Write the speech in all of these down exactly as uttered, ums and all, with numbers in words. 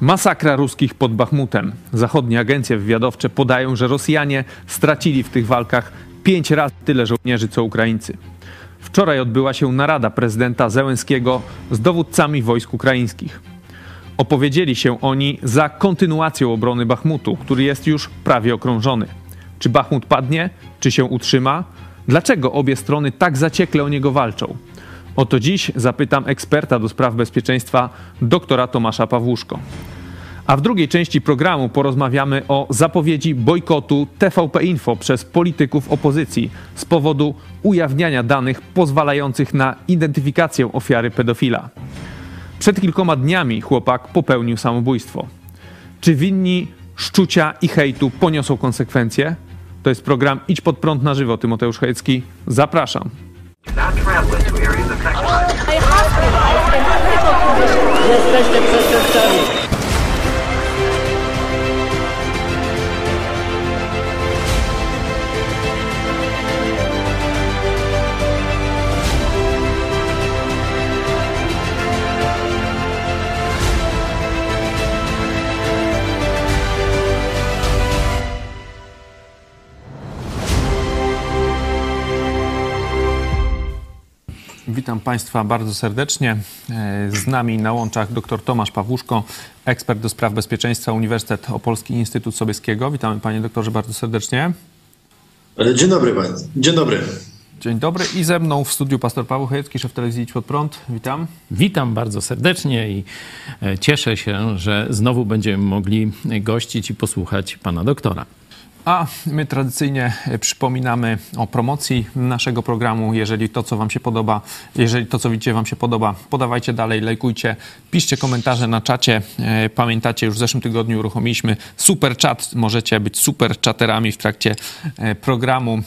Masakra ruskich pod Bachmutem. Zachodnie agencje wywiadowcze podają, że Rosjanie stracili w tych walkach pięć razy tyle żołnierzy co Ukraińcy. Wczoraj odbyła się narada prezydenta Zełenskiego z dowódcami wojsk ukraińskich. Opowiedzieli się oni za kontynuacją obrony Bachmutu, który jest już prawie okrążony. Czy Bachmut padnie? Czy się utrzyma? Dlaczego obie strony tak zaciekle o niego walczą? O to dziś zapytam eksperta do spraw bezpieczeństwa, doktora Tomasza Pawłuszko. A w drugiej części programu porozmawiamy o zapowiedzi bojkotu T V P Info przez polityków opozycji z powodu ujawniania danych pozwalających na identyfikację ofiary pedofila. Przed kilkoma dniami chłopak popełnił samobójstwo. Czy winni szczucia i hejtu poniosą konsekwencje? To jest program Idź pod prąd na żywo. Tymoteusz Chojecki. Zapraszam. Jesteście przestępcami. Witam Państwa bardzo serdecznie. Z nami na łączach dr Tomasz Pawłuszko, ekspert do spraw bezpieczeństwa, Uniwersytet Opolski, Instytut Sobieskiego. Witamy Panie doktorze bardzo serdecznie. Dzień dobry Panie. Dzień dobry. Dzień dobry i ze mną w studiu pastor Paweł Chojecki, szef telewizji Idź pod prąd. Witam. Witam bardzo serdecznie i cieszę się, że znowu będziemy mogli gościć i posłuchać Pana doktora. A my tradycyjnie przypominamy o promocji naszego programu. Jeżeli to, co wam się podoba, jeżeli to, co widzicie, wam się podoba, podawajcie dalej, lajkujcie, piszcie komentarze na czacie. Pamiętacie, już w zeszłym tygodniu uruchomiliśmy super czat. Możecie być super czaterami w trakcie programu.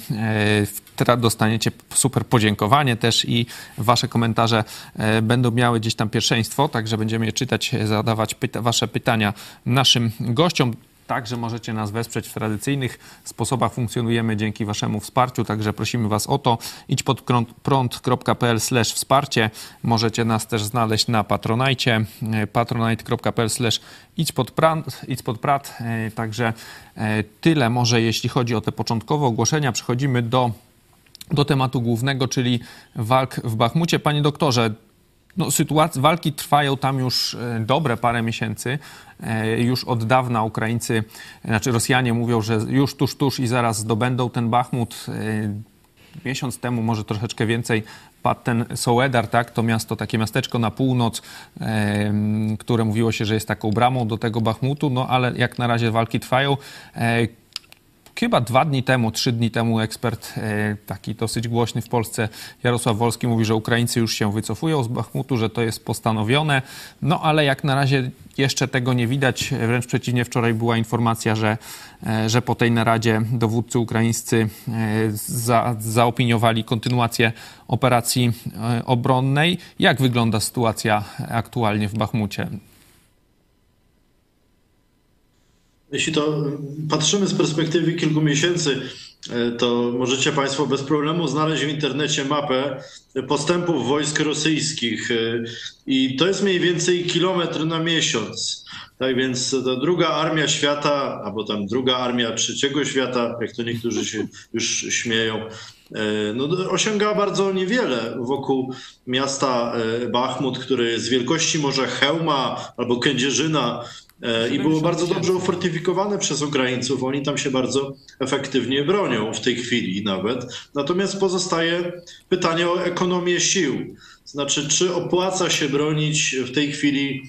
Dostaniecie super podziękowanie też i wasze komentarze będą miały gdzieś tam pierwszeństwo, także będziemy je czytać, zadawać pyta- wasze pytania naszym gościom. Także możecie nas wesprzeć w tradycyjnych sposobach. Funkcjonujemy dzięki waszemu wsparciu, także prosimy was o to. idźpodprąd kropka p l slash wsparcie. Możecie nas też znaleźć na Patronite, patronite kropka p l slash idźpodprad. Także tyle może, jeśli chodzi o te początkowe ogłoszenia. Przechodzimy do, do tematu głównego, czyli walk w Bachmucie. Panie doktorze, no, sytuac- walki trwają tam już dobre parę miesięcy. Już od dawna Ukraińcy, znaczy Rosjanie mówią, że już tuż, tuż i zaraz zdobędą ten Bachmut. Miesiąc temu, może troszeczkę więcej, padł ten Sołedar, tak? To miasto, takie miasteczko na północ, które mówiło się, że jest taką bramą do tego Bachmutu, no ale jak na razie walki trwają. Chyba dwa dni temu, trzy dni temu ekspert taki dosyć głośny w Polsce, Jarosław Wolski, mówi, że Ukraińcy już się wycofują z Bachmutu, że to jest postanowione. No ale jak na razie jeszcze tego nie widać. Wręcz przeciwnie, wczoraj była informacja, że, że po tej naradzie dowódcy ukraińscy za, zaopiniowali kontynuację operacji obronnej. Jak wygląda sytuacja aktualnie w Bachmucie? Jeśli to patrzymy z perspektywy kilku miesięcy, to możecie Państwo bez problemu znaleźć w internecie mapę postępów wojsk rosyjskich i to jest mniej więcej kilometr na miesiąc. Tak więc to druga armia świata, albo tam druga armia trzeciego świata, jak to niektórzy się już śmieją, no, osiąga bardzo niewiele wokół miasta Bachmut, które jest wielkości może Chełma albo Kędzierzyna, i było bardzo dobrze ufortyfikowane przez Ukraińców. Oni tam się bardzo efektywnie bronią w tej chwili nawet. Natomiast pozostaje pytanie o ekonomię sił. Znaczy, czy opłaca się bronić w tej chwili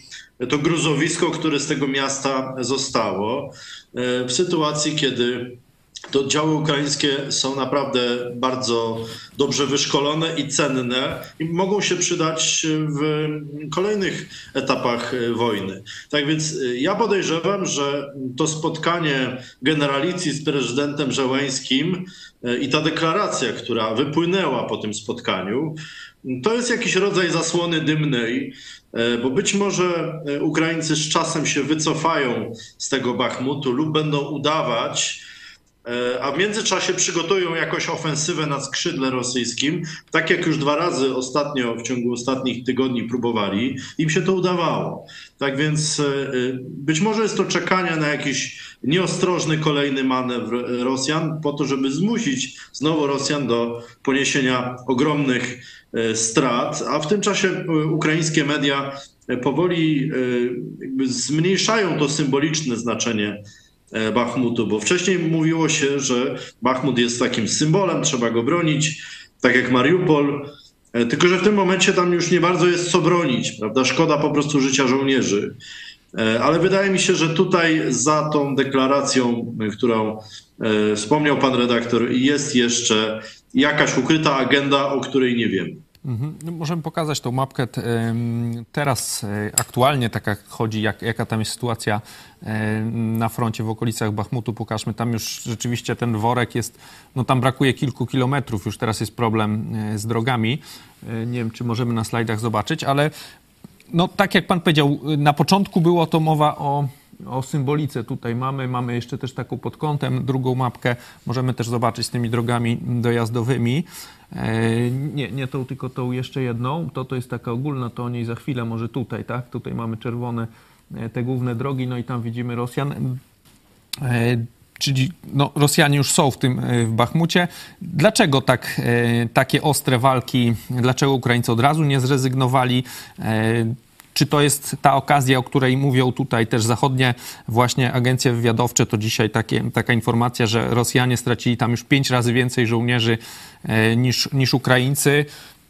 to gruzowisko, które z tego miasta zostało, w sytuacji, kiedy to działy ukraińskie są naprawdę bardzo dobrze wyszkolone i cenne i mogą się przydać w kolejnych etapach wojny. Tak więc ja podejrzewam, że to spotkanie generalicji z prezydentem Żałańskim i ta deklaracja, która wypłynęła po tym spotkaniu, to jest jakiś rodzaj zasłony dymnej, bo być może Ukraińcy z czasem się wycofają z tego Bachmutu lub będą udawać, a w międzyczasie przygotują jakąś ofensywę na skrzydle rosyjskim, tak jak już dwa razy ostatnio, w ciągu ostatnich tygodni próbowali, im się to udawało. Tak więc być może jest to czekanie na jakiś nieostrożny kolejny manewr Rosjan po to, żeby zmusić znowu Rosjan do poniesienia ogromnych strat, a w tym czasie ukraińskie media powoli jakby zmniejszają to symboliczne znaczenie Bachmutu, bo wcześniej mówiło się, że Bachmut jest takim symbolem, trzeba go bronić, tak jak Mariupol, tylko że w tym momencie tam już nie bardzo jest co bronić, prawda? Szkoda po prostu życia żołnierzy. Ale wydaje mi się, że tutaj za tą deklaracją, którą wspomniał pan redaktor, jest jeszcze jakaś ukryta agenda, o której nie wiemy. Możemy pokazać tą mapkę teraz, aktualnie, tak jak chodzi, jak, jaka tam jest sytuacja na froncie w okolicach Bachmutu. Pokażmy, tam już rzeczywiście ten worek jest, no tam brakuje kilku kilometrów, już teraz jest problem z drogami. Nie wiem, czy możemy na slajdach zobaczyć, ale no tak jak pan powiedział, na początku było to mowa o, o symbolice. Tutaj mamy, mamy jeszcze też taką pod kątem, drugą mapkę możemy też zobaczyć z tymi drogami dojazdowymi. Nie, nie tą, tylko tą jeszcze jedną. To, to jest taka ogólna, to o niej za chwilę, może tutaj, tak? Tutaj mamy czerwone te główne drogi, no i tam widzimy Rosjan. Czyli no, Rosjanie już są w tym w Bachmucie. Dlaczego tak, takie ostre walki? Dlaczego Ukraińcy od razu nie zrezygnowali? Czy to jest ta okazja, o której mówią tutaj też zachodnie właśnie agencje wywiadowcze? To dzisiaj takie, taka informacja, że Rosjanie stracili tam już pięć razy więcej żołnierzy niż, niż Ukraińcy.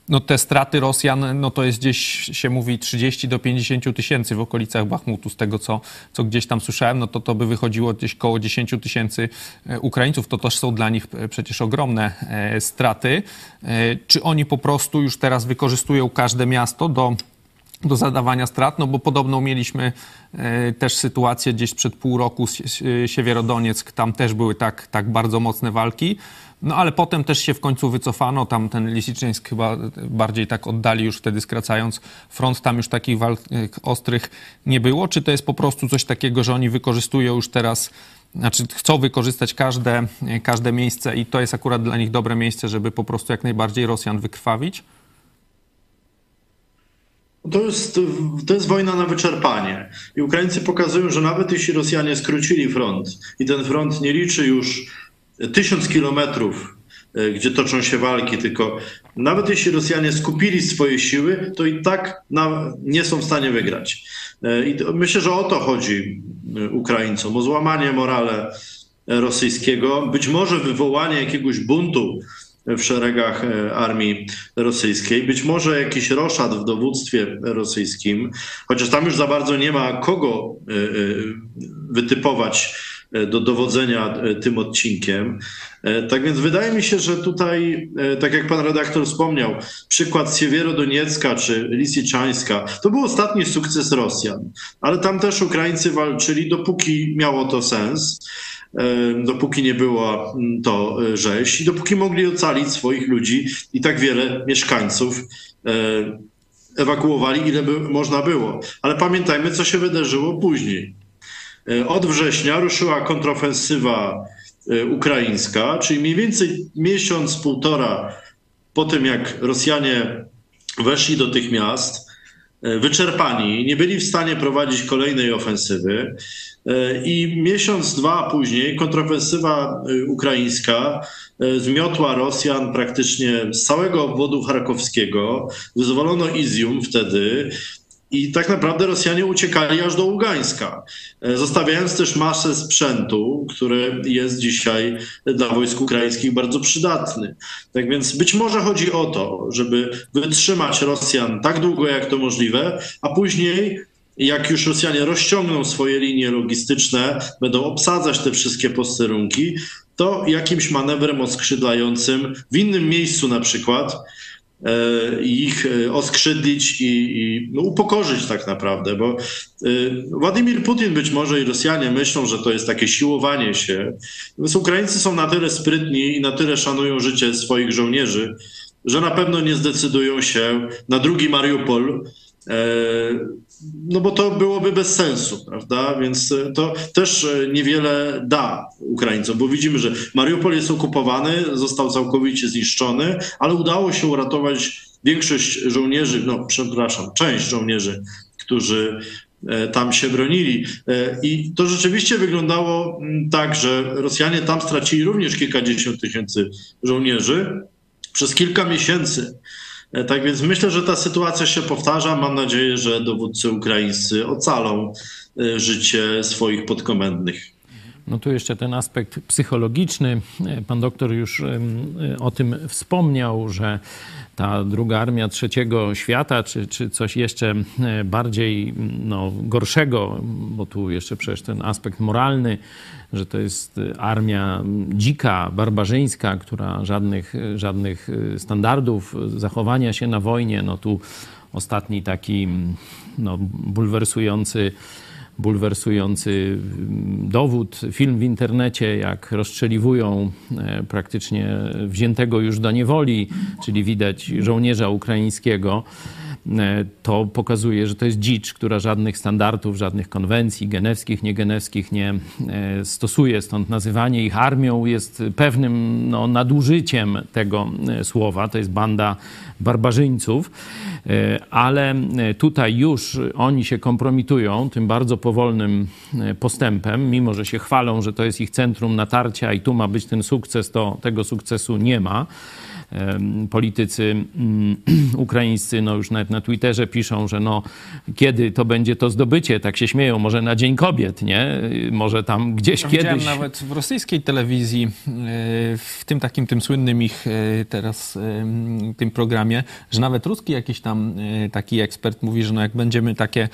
No te straty Rosjan, no to jest gdzieś, się mówi, trzydzieści do pięćdziesięciu tysięcy w okolicach Bachmutu. Z tego, co, co gdzieś tam słyszałem, no to to by wychodziło gdzieś koło dziesięciu tysięcy Ukraińców. To też są dla nich przecież ogromne straty. Czy oni po prostu już teraz wykorzystują każde miasto do... do zadawania strat, no bo podobno mieliśmy też sytuację gdzieś przed pół roku Siewierodonieck, tam też były tak, tak bardzo mocne walki, no ale potem też się w końcu wycofano, tam ten Lisiczeńsk chyba bardziej tak oddali już wtedy, skracając front, tam już takich walk ostrych nie było. Czy to jest po prostu coś takiego, że oni wykorzystują już teraz, znaczy chcą wykorzystać każde, każde miejsce i to jest akurat dla nich dobre miejsce, żeby po prostu jak najbardziej Rosjan wykrwawić? To jest, to jest wojna na wyczerpanie i Ukraińcy pokazują, że nawet jeśli Rosjanie skrócili front i ten front nie liczy już tysiąc kilometrów, gdzie toczą się walki, tylko nawet jeśli Rosjanie skupili swoje siły, to i tak nie są w stanie wygrać. I myślę, że o to chodzi Ukraińcom, o złamanie morale rosyjskiego, być może wywołanie jakiegoś buntu w szeregach armii rosyjskiej. Być może jakiś roszad w dowództwie rosyjskim, chociaż tam już za bardzo nie ma kogo wytypować do dowodzenia tym odcinkiem. Tak więc wydaje mi się, że tutaj, tak jak pan redaktor wspomniał, przykład Siewierodoniecka czy Lisiczańska, to był ostatni sukces Rosjan, ale tam też Ukraińcy walczyli, dopóki miało to sens, dopóki nie była to rzeź i dopóki mogli ocalić swoich ludzi i tak wiele mieszkańców ewakuowali, ile by można było. Ale pamiętajmy, co się wydarzyło później. Od września ruszyła kontrofensywa ukraińska, czyli mniej więcej miesiąc, półtora po tym, jak Rosjanie weszli do tych miast, wyczerpani, nie byli w stanie prowadzić kolejnej ofensywy i miesiąc, dwa później kontrofensywa ukraińska zmiotła Rosjan praktycznie z całego obwodu charkowskiego, wyzwolono Izium wtedy i tak naprawdę Rosjanie uciekali aż do Ługańska, zostawiając też masę sprzętu, który jest dzisiaj dla wojsk ukraińskich bardzo przydatny. Tak więc być może chodzi o to, żeby wytrzymać Rosjan tak długo, jak to możliwe, a później, jak już Rosjanie rozciągną swoje linie logistyczne, będą obsadzać te wszystkie posterunki, to jakimś manewrem oskrzydlającym w innym miejscu na przykład ich oskrzydlić i, i no, upokorzyć tak naprawdę, bo y, Władimir Putin być może i Rosjanie myślą, że to jest takie siłowanie się. Więc Ukraińcy są na tyle sprytni i na tyle szanują życie swoich żołnierzy, że na pewno nie zdecydują się na drugi Mariupol No bo to byłoby bez sensu, prawda? Więc to też niewiele da Ukraińcom, bo widzimy, że Mariupol jest okupowany, został całkowicie zniszczony, ale udało się uratować większość żołnierzy, no przepraszam, część żołnierzy, którzy tam się bronili. I to rzeczywiście wyglądało tak, że Rosjanie tam stracili również kilkadziesiąt tysięcy żołnierzy przez kilka miesięcy. Tak więc myślę, że ta sytuacja się powtarza. Mam nadzieję, że dowódcy ukraińscy ocalą życie swoich podkomendnych. No tu jeszcze ten aspekt psychologiczny. Pan doktor już o tym wspomniał, że ta druga armia trzeciego świata, czy, czy coś jeszcze bardziej no, gorszego, bo tu jeszcze przecież ten aspekt moralny, że to jest armia dzika, barbarzyńska, która żadnych, żadnych standardów zachowania się na wojnie. No tu ostatni taki no, bulwersujący bulwersujący dowód, film w internecie, jak rozstrzeliwują praktycznie wziętego już do niewoli, czyli widać żołnierza ukraińskiego, to pokazuje, że to jest dzicz, która żadnych standardów, żadnych konwencji genewskich, niegenewskich nie stosuje. Stąd nazywanie ich armią jest pewnym no, nadużyciem tego słowa. To jest banda barbarzyńców, ale tutaj już oni się kompromitują tym bardzo powolnym postępem, mimo że się chwalą, że to jest ich centrum natarcia i tu ma być ten sukces, to tego sukcesu nie ma. Politycy ukraińscy no już nawet na Twitterze piszą, że no kiedy to będzie to zdobycie, tak się śmieją, może na Dzień Kobiet, nie? Może tam gdzieś ja kiedyś. Widziałem nawet w rosyjskiej telewizji, w tym takim, tym słynnym ich teraz tym programie, że nawet ruski jakiś tam taki ekspert mówi, że no jak będziemy takie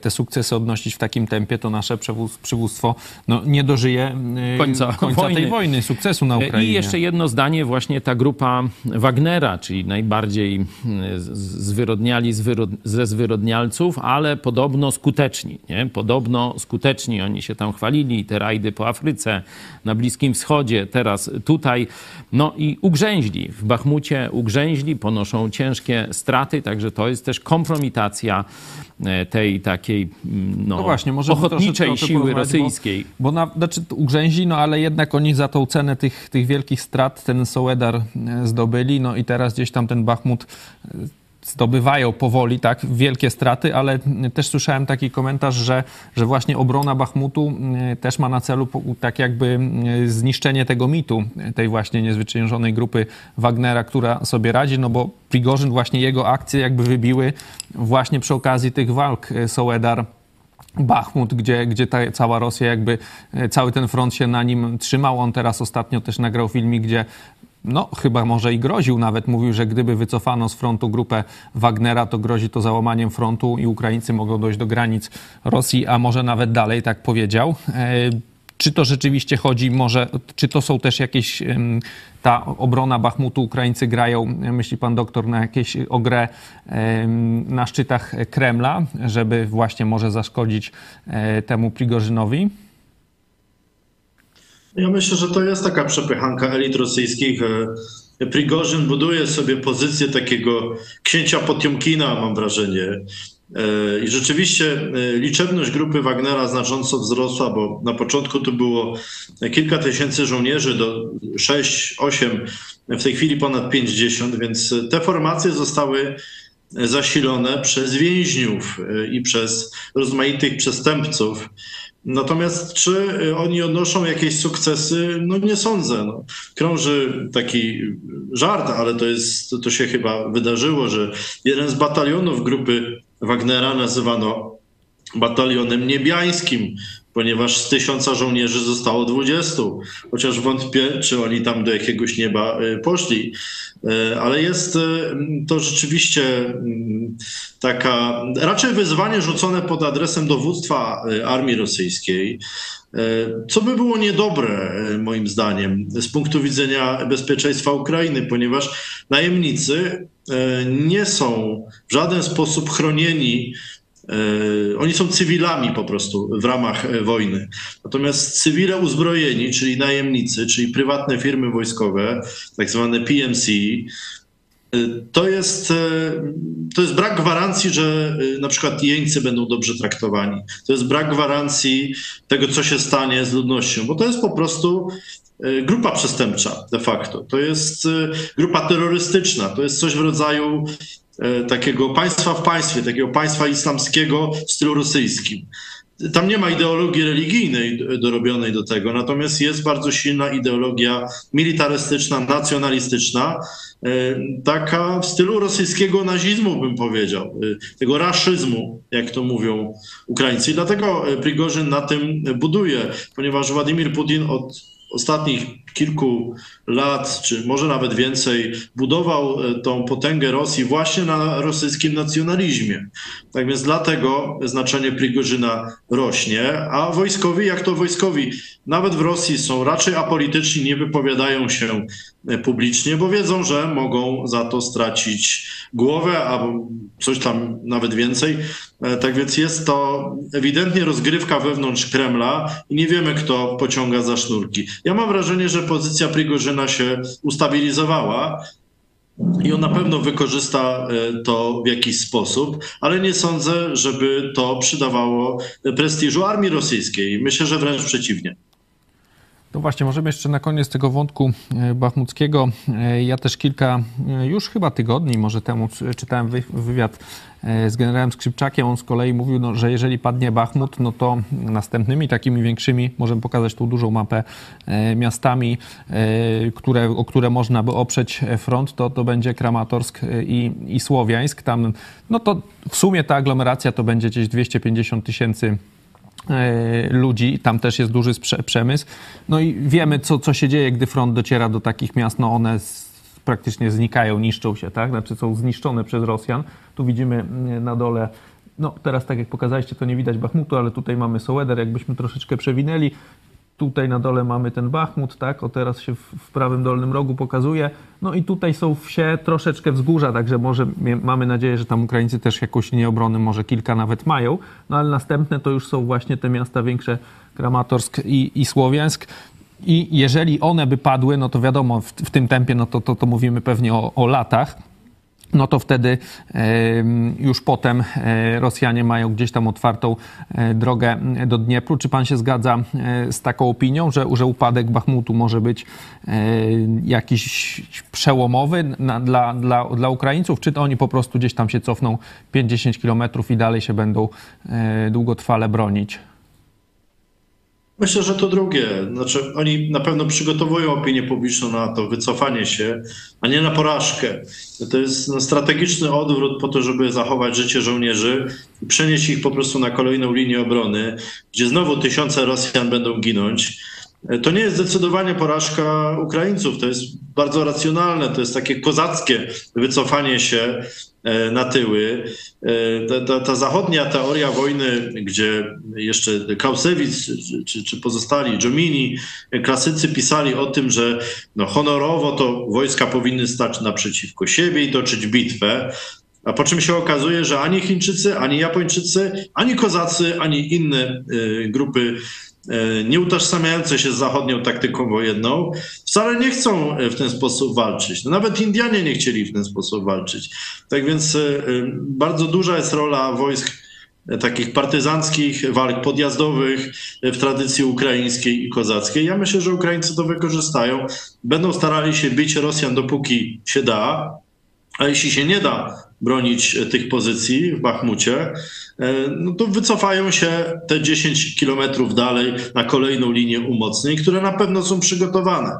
te sukcesy odnosić w takim tempie, to nasze przywóz, przywództwo no nie dożyje końca, końca wojny. tej wojny, sukcesu na Ukrainie. I jeszcze jedno zdanie, właśnie ta grupa Wagnera, czyli najbardziej zwyrodniali ze zwyrodnialców, ale podobno skuteczni, nie? Podobno skuteczni. Oni się tam chwalili, te rajdy po Afryce, na Bliskim Wschodzie, teraz tutaj. No i ugrzęźli. W Bachmucie ugrzęźli, ponoszą ciężkie straty, także to jest też kompromitacja tej takiej no, no właśnie, może ochotniczej siły rosyjskiej. Bo, bo na, znaczy ugrzęźli, no ale jednak oni za tą cenę tych, tych wielkich strat ten Sołedar zdobyli, no i teraz gdzieś tam ten Bachmut zdobywają powoli, tak, wielkie straty, ale też słyszałem taki komentarz, że, że właśnie obrona Bachmutu też ma na celu tak jakby zniszczenie tego mitu, tej właśnie niezwyciężonej grupy Wagnera, która sobie radzi, no bo Prigożyn, właśnie jego akcje jakby wybiły właśnie przy okazji tych walk Sołedar, Bachmut, gdzie, gdzie ta, cała Rosja jakby, cały ten front się na nim trzymał. On teraz ostatnio też nagrał filmik, gdzie no chyba może i groził nawet. Mówił, że gdyby wycofano z frontu grupę Wagnera, to grozi to załamaniem frontu i Ukraińcy mogą dojść do granic Rosji, a może nawet dalej, tak powiedział. Czy to rzeczywiście chodzi, może, czy to są też jakieś, ta obrona Bachmutu, Ukraińcy grają, myśli pan doktor, na jakieś o grę na szczytach Kremla, żeby właśnie może zaszkodzić temu Prigożynowi? Ja myślę, że to jest taka przepychanka elit rosyjskich. Prigożyn buduje sobie pozycję takiego księcia Potiomkina, mam wrażenie. I rzeczywiście liczebność grupy Wagnera znacząco wzrosła, bo na początku to było kilka tysięcy żołnierzy, do sześć, osiem, w tej chwili ponad pięćdziesiąt, więc te formacje zostały zasilone przez więźniów i przez rozmaitych przestępców. Natomiast czy oni odnoszą jakieś sukcesy? No nie sądzę. No. Krąży taki żart, ale to, jest, to się chyba wydarzyło, że jeden z batalionów grupy Wagnera nazywano batalionem niebiańskim, ponieważ z tysiąca żołnierzy zostało dwudziestu. Chociaż wątpię, czy oni tam do jakiegoś nieba poszli. Ale jest to rzeczywiście taka raczej wyzwanie rzucone pod adresem dowództwa armii rosyjskiej, co by było niedobre moim zdaniem z punktu widzenia bezpieczeństwa Ukrainy, ponieważ najemnicy nie są w żaden sposób chronieni. Oni są cywilami po prostu w ramach wojny. Natomiast cywile uzbrojeni, czyli najemnicy, czyli prywatne firmy wojskowe, tak zwane P M C, To jest, to jest brak gwarancji, że na przykład jeńcy będą dobrze traktowani. To jest brak gwarancji tego, co się stanie z ludnością, bo to jest po prostu grupa przestępcza de facto. To jest grupa terrorystyczna. To jest coś w rodzaju takiego państwa w państwie, takiego państwa islamskiego w stylu rosyjskim. Tam nie ma ideologii religijnej dorobionej do tego, natomiast jest bardzo silna ideologia militarystyczna, nacjonalistyczna, taka w stylu rosyjskiego nazizmu, bym powiedział, tego raszyzmu, jak to mówią Ukraińcy. I dlatego Prigożyn na tym buduje, ponieważ Władimir Putin od ostatnich kilku lat, czy może nawet więcej, budował tą potęgę Rosji właśnie na rosyjskim nacjonalizmie. Tak więc dlatego znaczenie Prigożyna rośnie, a wojskowi, jak to wojskowi, nawet w Rosji są raczej apolityczni, nie wypowiadają się publicznie, bo wiedzą, że mogą za to stracić głowę, albo coś tam nawet więcej. Tak więc jest to ewidentnie rozgrywka wewnątrz Kremla i nie wiemy, kto pociąga za sznurki. Ja mam wrażenie, że pozycja Prigożyna się ustabilizowała i on na pewno wykorzysta to w jakiś sposób, ale nie sądzę, żeby to przydawało prestiżu armii rosyjskiej. Myślę, że wręcz przeciwnie. No właśnie, możemy jeszcze na koniec tego wątku bachmuckiego. Ja też kilka już chyba tygodni może temu czytałem wywiad z generałem Skrzypczakiem. On z kolei mówił, no, że jeżeli padnie Bachmut, no to następnymi takimi większymi, możemy pokazać tą dużą mapę, miastami, które, o które można by oprzeć front, to, to będzie Kramatorsk i, i Słowiańsk. Tam, no to w sumie ta aglomeracja to będzie gdzieś dwieście pięćdziesiąt tysięcy ludzi, tam też jest duży przemysł. No i wiemy, co, co się dzieje, gdy front dociera do takich miast, no one z, praktycznie znikają, niszczą się, tak? Znaczy są zniszczone przez Rosjan. Tu widzimy na dole, no teraz tak jak pokazaliście, to nie widać Bachmutu, ale tutaj mamy Sołedar, jakbyśmy troszeczkę przewinęli. Tutaj na dole mamy ten Bachmut, tak? O, teraz się w, w prawym dolnym rogu pokazuje. No i tutaj są wsie, troszeczkę wzgórza, także może mamy nadzieję, że tam Ukraińcy też jakąś nieobrony może kilka nawet mają. No ale następne to już są właśnie te miasta większe, Kramatorsk i, i Słowiańsk. I jeżeli one by padły, no to wiadomo, w, w tym tempie, no to, to, to mówimy pewnie o, o latach. No to wtedy już potem Rosjanie mają gdzieś tam otwartą drogę do Dniepru. Czy pan się zgadza z taką opinią, że, że upadek Bachmutu może być jakiś przełomowy na, dla, dla, dla Ukraińców? Czy to oni po prostu gdzieś tam się cofną pięćdziesiąt kilometrów i dalej się będą długotrwale bronić? Myślę, że to drugie. Znaczy, oni na pewno przygotowują opinię publiczną na to wycofanie się, a nie na porażkę. To jest no, strategiczny odwrót po to, żeby zachować życie żołnierzy i przenieść ich po prostu na kolejną linię obrony, gdzie znowu tysiące Rosjan będą ginąć. To nie jest zdecydowanie porażka Ukraińców. To jest bardzo racjonalne, to jest takie kozackie wycofanie się na tyły. Ta, ta, ta zachodnia teoria wojny, gdzie jeszcze Clausewitz czy, czy pozostali, Jomini, klasycy pisali o tym, że no honorowo to wojska powinny stać naprzeciwko siebie i toczyć bitwę, a po czym się okazuje, że ani Chińczycy, ani Japończycy, ani Kozacy, ani inne y, grupy nie utożsamiające się z zachodnią taktyką wojenną, wcale nie chcą w ten sposób walczyć. No nawet Indianie nie chcieli w ten sposób walczyć. Tak więc bardzo duża jest rola wojsk takich partyzanckich, walk podjazdowych w tradycji ukraińskiej i kozackiej. Ja myślę, że Ukraińcy to wykorzystają. Będą starali się bić Rosjan, dopóki się da, a jeśli się nie da bronić tych pozycji w Bachmucie, no to wycofają się te dziesięć kilometrów dalej na kolejną linię umocnień, które na pewno są przygotowane.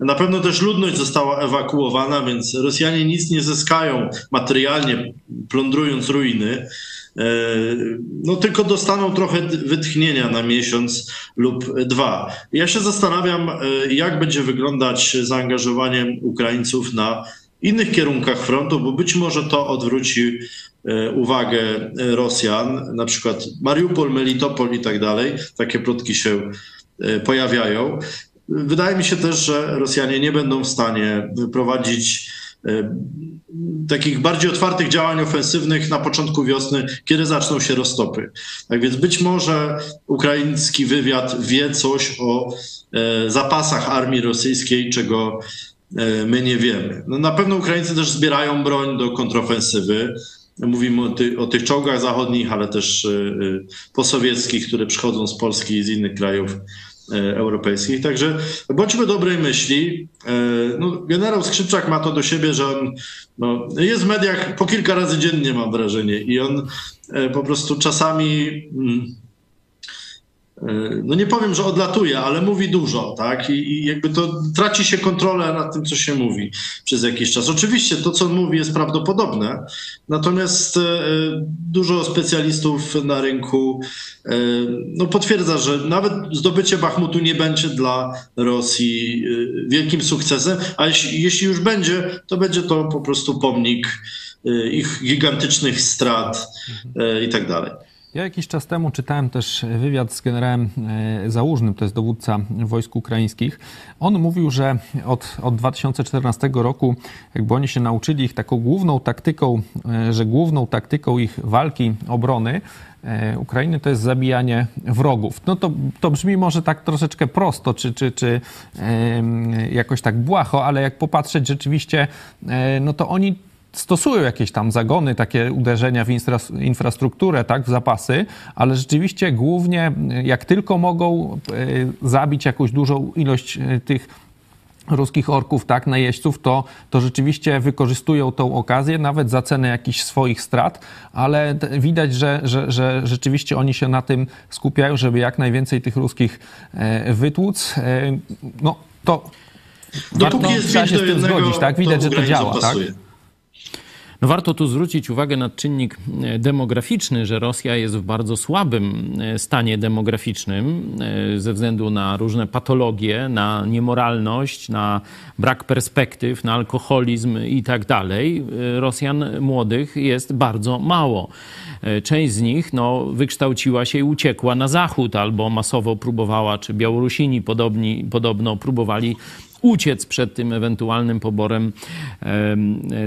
Na pewno też ludność została ewakuowana, więc Rosjanie nic nie zyskają materialnie, plądrując ruiny. No tylko dostaną trochę wytchnienia na miesiąc lub dwa. Ja się zastanawiam, jak będzie wyglądać zaangażowanie Ukraińców na innych kierunkach frontu, bo być może to odwróci uwagę Rosjan, na przykład Mariupol, Melitopol i tak dalej. Takie plotki się pojawiają. Wydaje mi się też, że Rosjanie nie będą w stanie prowadzić takich bardziej otwartych działań ofensywnych na początku wiosny, kiedy zaczną się roztopy. Tak więc być może ukraiński wywiad wie coś o zapasach armii rosyjskiej, czego my nie wiemy. No, na pewno Ukraińcy też zbierają broń do kontrofensywy. Mówimy o, ty, o tych czołgach zachodnich, ale też y, posowieckich, które przychodzą z Polski i z innych krajów y, europejskich. Także bądźmy dobrej myśli. Y, no, generał Skrzypczak ma to do siebie, że on no, jest w mediach po kilka razy dziennie, mam wrażenie. I on y, po prostu czasami... Mm, no nie powiem, że odlatuje, ale mówi dużo, tak? I, i jakby to traci się kontrolę nad tym, co się mówi przez jakiś czas. Oczywiście to, co on mówi, jest prawdopodobne, natomiast y, dużo specjalistów na rynku y, no, potwierdza, że nawet zdobycie Bachmutu nie będzie dla Rosji y, wielkim sukcesem, a jeśli, jeśli już będzie, to będzie to po prostu pomnik y, ich gigantycznych strat y, i tak dalej. Ja jakiś czas temu czytałem też wywiad z generałem Załużnym, to jest dowódca wojsk ukraińskich. On mówił, że od, od dwa tysiące czternastego roku jakby oni się nauczyli ich taką główną taktyką, że główną taktyką ich walki, obrony Ukrainy to jest zabijanie wrogów. No to, to brzmi może tak troszeczkę prosto, czy, czy, czy jakoś tak błaho, ale jak popatrzeć rzeczywiście, no to oni stosują jakieś tam zagony, takie uderzenia w infrastrukturę, tak, w zapasy, ale rzeczywiście głównie jak tylko mogą zabić jakąś dużą ilość tych ruskich orków, tak, najeźdźców, to, to rzeczywiście wykorzystują tą okazję, nawet za cenę jakichś swoich strat, ale widać, że, że, że rzeczywiście oni się na tym skupiają, żeby jak najwięcej tych ruskich wytłuc. No to warto trzeba się z tym zgodzić, tak? Widać, że to działa, tak? No warto tu zwrócić uwagę na czynnik demograficzny, że Rosja jest w bardzo słabym stanie demograficznym ze względu na różne patologie, na niemoralność, na brak perspektyw, na alkoholizm i tak dalej. Rosjan młodych jest bardzo mało. Część z nich no, wykształciła się i uciekła na zachód albo masowo próbowała, czy Białorusini podobni, podobno próbowali uciec przed tym ewentualnym poborem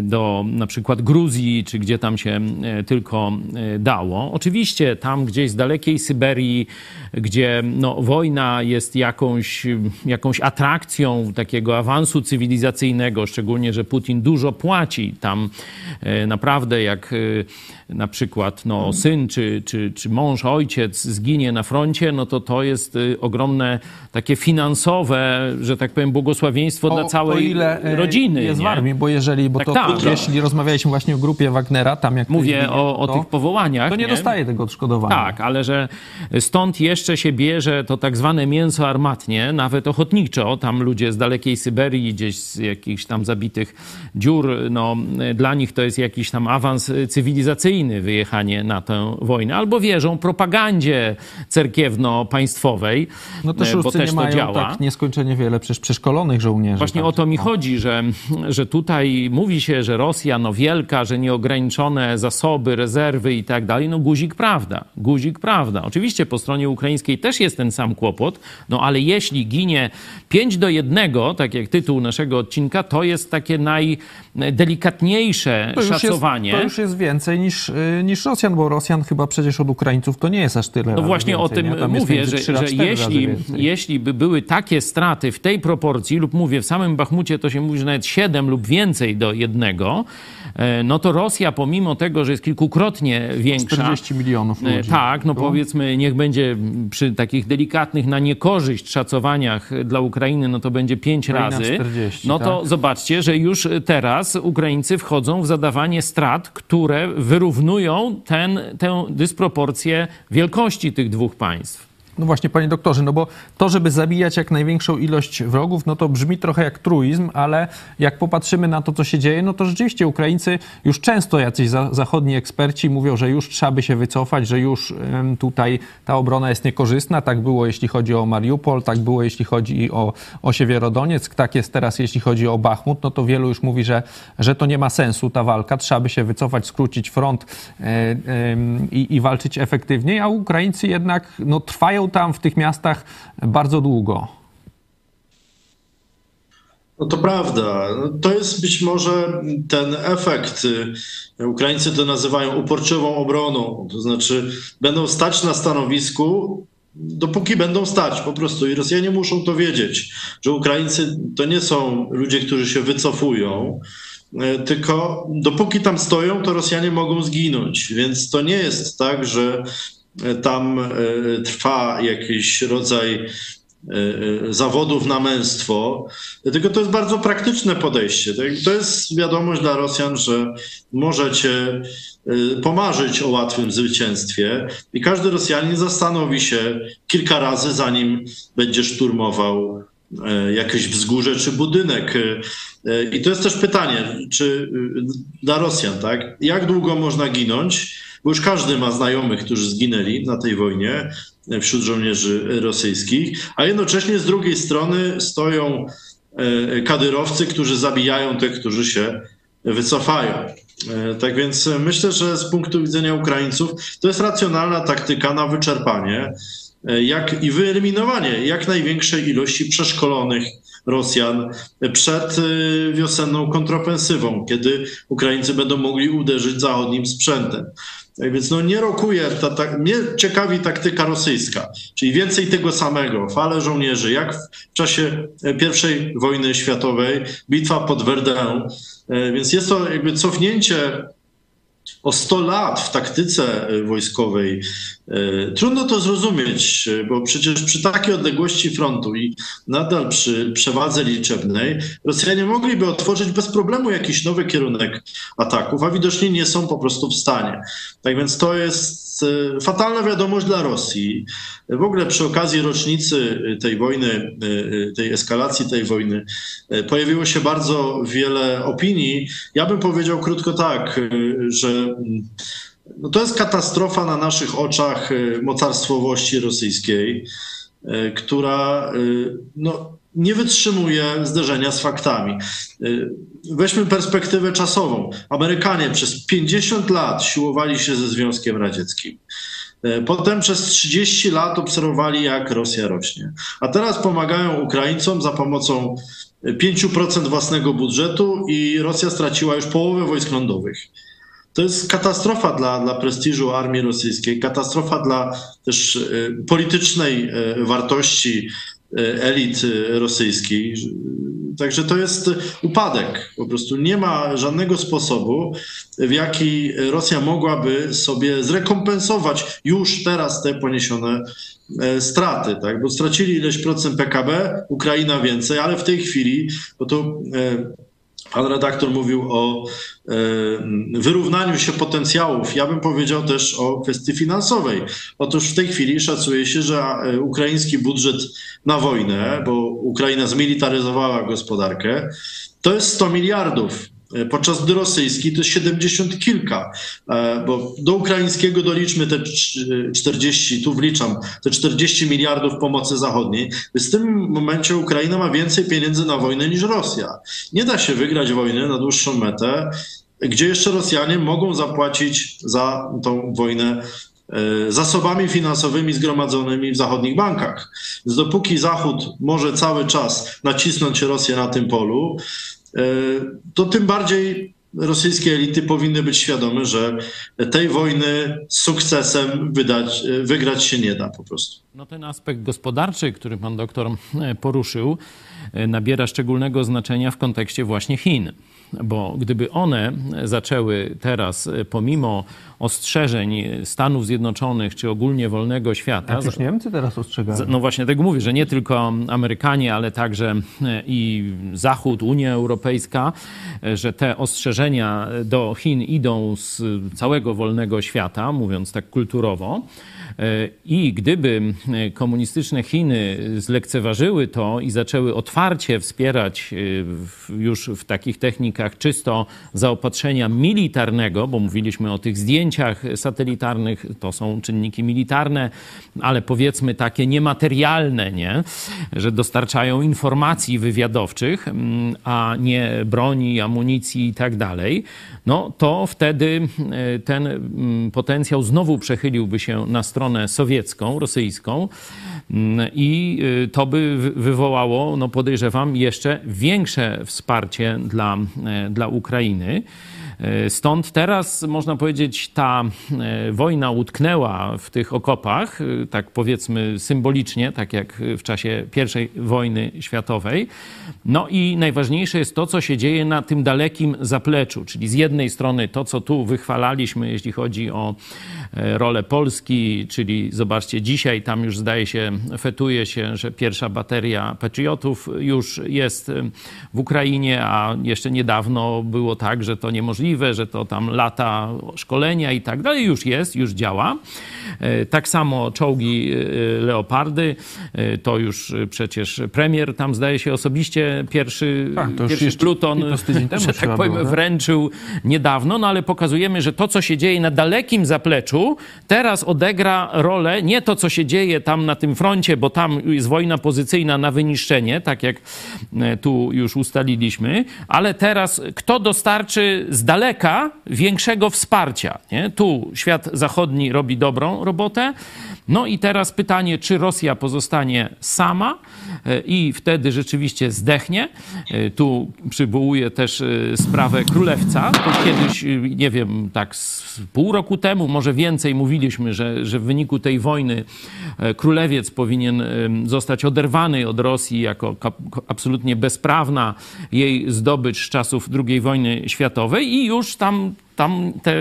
do na przykład Gruzji, czy gdzie tam się tylko dało. Oczywiście tam gdzieś z dalekiej Syberii, gdzie no, wojna jest jakąś, jakąś atrakcją takiego awansu cywilizacyjnego, szczególnie, że Putin dużo płaci tam naprawdę jak na przykład no, syn czy, czy, czy mąż, ojciec zginie na froncie, no to to jest ogromne takie finansowe, że tak powiem, błogosławieństwo o, dla całej o ile rodziny. Jest nie? w armii, bo jeżeli, bo tak, to, tak, jeśli tak. rozmawialiśmy właśnie o grupie Wagnera, tam jak mówię to, o, o tych powołaniach, to nie, nie dostaje tego odszkodowania. Tak, ale że stąd jeszcze się bierze to tak zwane mięso armatnie, nawet ochotniczo, tam ludzie z dalekiej Syberii, gdzieś z jakichś tam zabitych dziur, no dla nich to jest jakiś tam awans cywilizacyjny, wyjechanie na tę wojnę. Albo wierzą propagandzie cerkiewno-państwowej, no też bo też nie to mają działa. Tak nieskończenie wiele przecież przeszkolonych żołnierzy. Właśnie tak, o to mi no. chodzi, że, że tutaj mówi się, że Rosja no wielka, że nieograniczone zasoby, rezerwy i tak dalej. No guzik prawda, guzik prawda. Oczywiście po stronie ukraińskiej też jest ten sam kłopot, no ale jeśli ginie pięć do jednego, tak jak tytuł naszego odcinka, to jest takie najdelikatniejsze to szacowanie. Jest, to już jest więcej niż Niż, niż Rosjan, bo Rosjan chyba przecież od Ukraińców to nie jest aż tyle. No właśnie o tym mówię, że, że jeśli, jeśli by były takie straty w tej proporcji lub mówię, w samym Bachmucie to się mówi, że nawet siedem lub więcej do jednego, no to Rosja pomimo tego, że jest kilkukrotnie większa... czterdzieści milionów ludzi. Tak, no powiedzmy, niech będzie przy takich delikatnych na niekorzyść szacowaniach dla Ukrainy, no to będzie pięć razy. czterdzieści, no to tak. Zobaczcie, że już teraz Ukraińcy wchodzą w zadawanie strat, które wyrównują ten, tę dysproporcję wielkości tych dwóch państw. No właśnie, panie doktorze, no bo to, żeby zabijać jak największą ilość wrogów, no to brzmi trochę jak truizm, ale jak popatrzymy na to, co się dzieje, no to rzeczywiście Ukraińcy, już często jacyś za- zachodni eksperci mówią, że już trzeba by się wycofać, że już ym, tutaj ta obrona jest niekorzystna. Tak było, jeśli chodzi o Mariupol, tak było, jeśli chodzi o, o Siewierodonieck, tak jest teraz, jeśli chodzi o Bachmut, no to wielu już mówi, że, że to nie ma sensu, ta walka. Trzeba by się wycofać, skrócić front yy, yy, i walczyć efektywniej, a Ukraińcy jednak no, trwają tam w tych miastach bardzo długo. No to prawda. To jest być może ten efekt. Ukraińcy to nazywają uporczywą obroną. To znaczy będą stać na stanowisku, dopóki będą stać po prostu. I Rosjanie muszą to wiedzieć, że Ukraińcy to nie są ludzie, którzy się wycofują, tylko dopóki tam stoją, to Rosjanie mogą zginąć. Więc to nie jest tak, że tam trwa jakiś rodzaj zawodów na męstwo, tylko to jest bardzo praktyczne podejście. To jest wiadomość dla Rosjan, że możecie pomarzyć o łatwym zwycięstwie i każdy Rosjanin zastanowi się kilka razy, zanim będzie szturmował jakieś wzgórze czy budynek. I to jest też pytanie, czy dla Rosjan, tak? Jak długo można ginąć? Bo już każdy ma znajomych, którzy zginęli na tej wojnie wśród żołnierzy rosyjskich, a jednocześnie z drugiej strony stoją kadyrowcy, którzy zabijają tych, którzy się wycofają. Tak więc myślę, że z punktu widzenia Ukraińców to jest racjonalna taktyka na wyczerpanie jak i wyeliminowanie jak największej ilości przeszkolonych Rosjan przed wiosenną kontrofensywą, kiedy Ukraińcy będą mogli uderzyć zachodnim sprzętem. Tak więc no nie rokuje, ta, ta, mnie ciekawi taktyka rosyjska, czyli więcej tego samego, fale żołnierzy, jak w czasie pierwszej wojny światowej, bitwa pod Verdun. Więc jest to jakby cofnięcie o sto lat w taktyce wojskowej. Trudno to zrozumieć, bo przecież przy takiej odległości frontu i nadal przy przewadze liczebnej Rosjanie mogliby otworzyć bez problemu jakiś nowy kierunek ataków, a widocznie nie są po prostu w stanie. Tak więc to jest fatalna wiadomość dla Rosji. W ogóle przy okazji rocznicy tej wojny, tej eskalacji tej wojny pojawiło się bardzo wiele opinii. Ja bym powiedział krótko tak, że no to jest katastrofa na naszych oczach mocarstwowości rosyjskiej, która no, nie wytrzymuje zderzenia z faktami. Weźmy perspektywę czasową. Amerykanie przez pięćdziesiąt lat siłowali się ze Związkiem Radzieckim. Potem przez trzydzieści lat obserwowali, jak Rosja rośnie. A teraz pomagają Ukraińcom za pomocą pięć procent własnego budżetu i Rosja straciła już połowę wojsk lądowych. To jest katastrofa dla, dla prestiżu armii rosyjskiej, katastrofa dla też politycznej wartości elit rosyjskiej. Także to jest upadek. Po prostu nie ma żadnego sposobu, w jaki Rosja mogłaby sobie zrekompensować już teraz te poniesione straty. Tak? Bo stracili ileś procent P K B, Ukraina więcej, ale w tej chwili, bo to pan redaktor mówił o e, wyrównaniu się potencjałów. Ja bym powiedział też o kwestii finansowej. Otóż w tej chwili szacuje się, że ukraiński budżet na wojnę, bo Ukraina zmilitaryzowała gospodarkę, to jest sto miliardów. Podczas gdy rosyjski to jest siedemdziesiąt kilka, bo do ukraińskiego doliczmy te czterdzieści, tu wliczam, te czterdzieści miliardów pomocy zachodniej. W tym momencie Ukraina ma więcej pieniędzy na wojnę niż Rosja. Nie da się wygrać wojny na dłuższą metę, gdzie jeszcze Rosjanie mogą zapłacić za tą wojnę zasobami finansowymi zgromadzonymi w zachodnich bankach. Więc dopóki Zachód może cały czas nacisnąć Rosję na tym polu, to tym bardziej rosyjskie elity powinny być świadome, że tej wojny z sukcesem wydać, wygrać się nie da po prostu. No ten aspekt gospodarczy, który pan doktor poruszył, nabiera szczególnego znaczenia w kontekście właśnie Chin. Bo gdyby one zaczęły teraz, pomimo ostrzeżeń Stanów Zjednoczonych czy ogólnie wolnego świata... A przecież Niemcy teraz ostrzegają. No właśnie, tego mówię, że nie tylko Amerykanie, ale także i Zachód, Unia Europejska, że te ostrzeżenia do Chin idą z całego wolnego świata, mówiąc tak kulturowo. I gdyby komunistyczne Chiny zlekceważyły to i zaczęły otwarcie wspierać już w takich technikach czysto zaopatrzenia militarnego, bo mówiliśmy o tych zdjęciach satelitarnych, to są czynniki militarne, ale powiedzmy takie niematerialne, nie? Że dostarczają informacji wywiadowczych, a nie broni, amunicji i tak dalej, no to wtedy ten potencjał znowu przechyliłby się na stronę sowiecką, rosyjską i to by wywołało, no podejrzewam, jeszcze większe wsparcie dla, dla Ukrainy. Stąd teraz, można powiedzieć, ta wojna utknęła w tych okopach, tak powiedzmy symbolicznie, tak jak w czasie pierwszej wojny światowej. No i najważniejsze jest to, co się dzieje na tym dalekim zapleczu, czyli z jednej strony to, co tu wychwalaliśmy, jeśli chodzi o rolę Polski, czyli zobaczcie, dzisiaj tam już zdaje się, fetuje się, że pierwsza bateria Patriotów już jest w Ukrainie, a jeszcze niedawno było tak, że to niemożliwe, że to tam lata szkolenia i tak dalej. Już jest, już działa. Tak samo czołgi Leopardy, to już przecież premier tam zdaje się osobiście pierwszy, tak, pierwszy jeszcze, pluton, że tak powiem, było, wręczył niedawno, no ale pokazujemy, że to, co się dzieje na dalekim zapleczu, teraz odegra rolę, nie to, co się dzieje tam na tym froncie, bo tam jest wojna pozycyjna na wyniszczenie, tak jak tu już ustaliliśmy, ale teraz kto dostarczy z daleka większego wsparcia, nie? Tu świat zachodni robi dobrą robotę, no i teraz pytanie, czy Rosja pozostanie sama i wtedy rzeczywiście zdechnie. Tu przywołuję też sprawę Królewca. Kiedyś, nie wiem, tak z pół roku temu, może więcej, mówiliśmy, że, że w wyniku tej wojny Królewiec powinien zostać oderwany od Rosji jako absolutnie bezprawna jej zdobycz z czasów drugiej wojny światowej i już tam Tam te,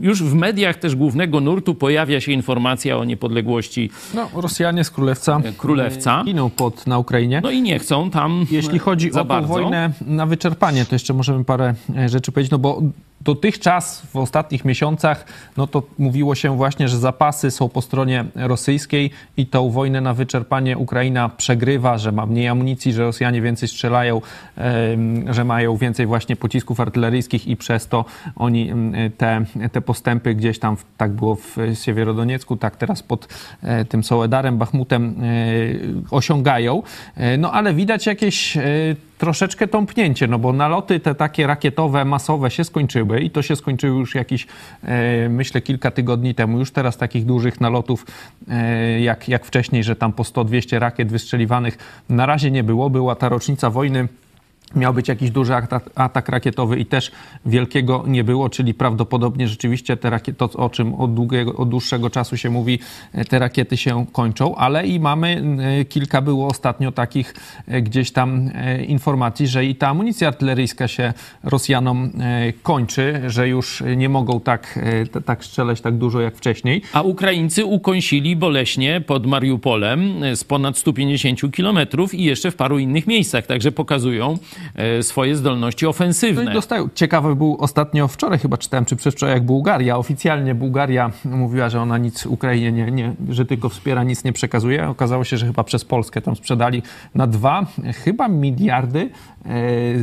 już w mediach też głównego nurtu pojawia się informacja o niepodległości. No, Rosjanie z Królewca, Królewca. giną pod, na Ukrainie. No i nie chcą tam. Jeśli chodzi za o tę wojnę na wyczerpanie, to jeszcze możemy parę rzeczy powiedzieć, no bo dotychczas w ostatnich miesiącach no to mówiło się właśnie, że zapasy są po stronie rosyjskiej i tą wojnę na wyczerpanie Ukraina przegrywa, że ma mniej amunicji, że Rosjanie więcej strzelają, że mają więcej właśnie pocisków artyleryjskich i przez to oni te, te postępy gdzieś tam, tak było w Siewierodoniecku, tak teraz pod tym Sołedarem, Bachmutem osiągają. No ale widać jakieś troszeczkę tąpnięcie, no bo naloty te takie rakietowe, masowe się skończyły i to się skończyło już jakiś, myślę, kilka tygodni temu. Już teraz takich dużych nalotów jak, jak wcześniej, że tam po sto dwieście rakiet wystrzeliwanych na razie nie było. Była ta rocznica wojny. Miał być jakiś duży atak rakietowy i też wielkiego nie było, czyli prawdopodobnie rzeczywiście te rakiety, to o czym od, długiego, od dłuższego czasu się mówi, te rakiety się kończą, ale i mamy, kilka było ostatnio takich gdzieś tam informacji, że i ta amunicja artyleryjska się Rosjanom kończy, że już nie mogą tak, tak strzelać tak dużo jak wcześniej. A Ukraińcy ukąsili boleśnie pod Mariupolem z ponad stu pięćdziesięciu kilometrów i jeszcze w paru innych miejscach, także pokazują swoje zdolności ofensywne. Dostają. Ciekawe był ostatnio, wczoraj chyba czytałem, czy przedwczoraj, jak Bułgaria. Oficjalnie Bułgaria mówiła, że ona nic Ukrainie, nie, nie, że tylko wspiera, nic nie przekazuje. Okazało się, że chyba przez Polskę tam sprzedali na dwa, chyba miliardy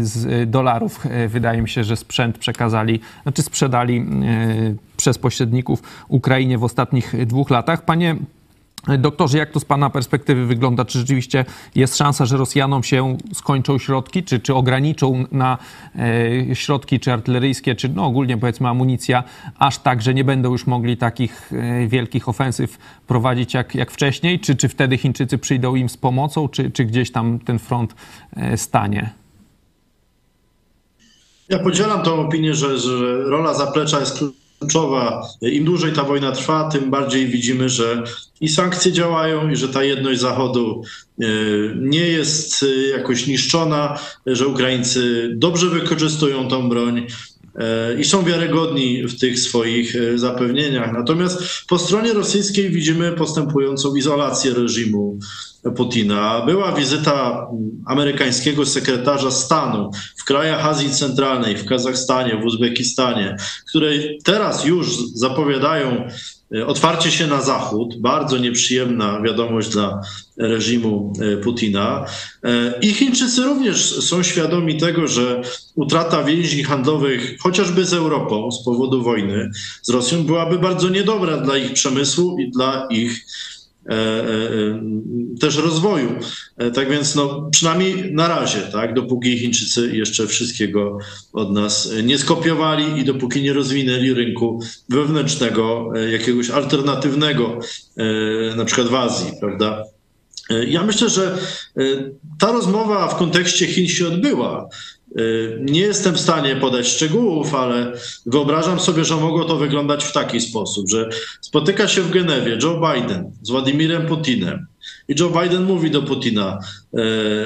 z dolarów. Wydaje mi się, że sprzęt przekazali, znaczy sprzedali przez pośredników Ukrainie w ostatnich dwóch latach. Panie doktorze, jak to z pana perspektywy wygląda? Czy rzeczywiście jest szansa, że Rosjanom się skończą środki, czy, czy ograniczą na e, środki, czy artyleryjskie, czy no ogólnie powiedzmy amunicja, aż tak, że nie będą już mogli takich e, wielkich ofensyw prowadzić jak, jak wcześniej? Czy, czy wtedy Chińczycy przyjdą im z pomocą, czy, czy gdzieś tam ten front e, stanie? Ja podzielam tą opinię, że, że rola zaplecza jest kluczowa. Im dłużej ta wojna trwa, tym bardziej widzimy, że i sankcje działają i że ta jedność Zachodu nie jest jakoś niszczona, że Ukraińcy dobrze wykorzystują tą broń i są wiarygodni w tych swoich zapewnieniach. Natomiast po stronie rosyjskiej widzimy postępującą izolację reżimu Putina. Była wizyta amerykańskiego sekretarza stanu w krajach Azji Centralnej, w Kazachstanie, w Uzbekistanie, które teraz już zapowiadają otwarcie się na Zachód, bardzo nieprzyjemna wiadomość dla reżimu Putina. I Chińczycy również są świadomi tego, że utrata więzi handlowych chociażby z Europą z powodu wojny z Rosją byłaby bardzo niedobra dla ich przemysłu i dla ich E, e, też rozwoju. E, tak więc no, przynajmniej na razie, tak, dopóki Chińczycy jeszcze wszystkiego od nas nie skopiowali i dopóki nie rozwinęli rynku wewnętrznego, e, jakiegoś alternatywnego, e, na przykład w Azji, prawda? E, ja myślę, że e, ta rozmowa w kontekście Chin się odbyła. Nie jestem w stanie podać szczegółów, ale wyobrażam sobie, że mogło to wyglądać w taki sposób, że spotyka się w Genewie Joe Biden z Władimirem Putinem i Joe Biden mówi do Putina: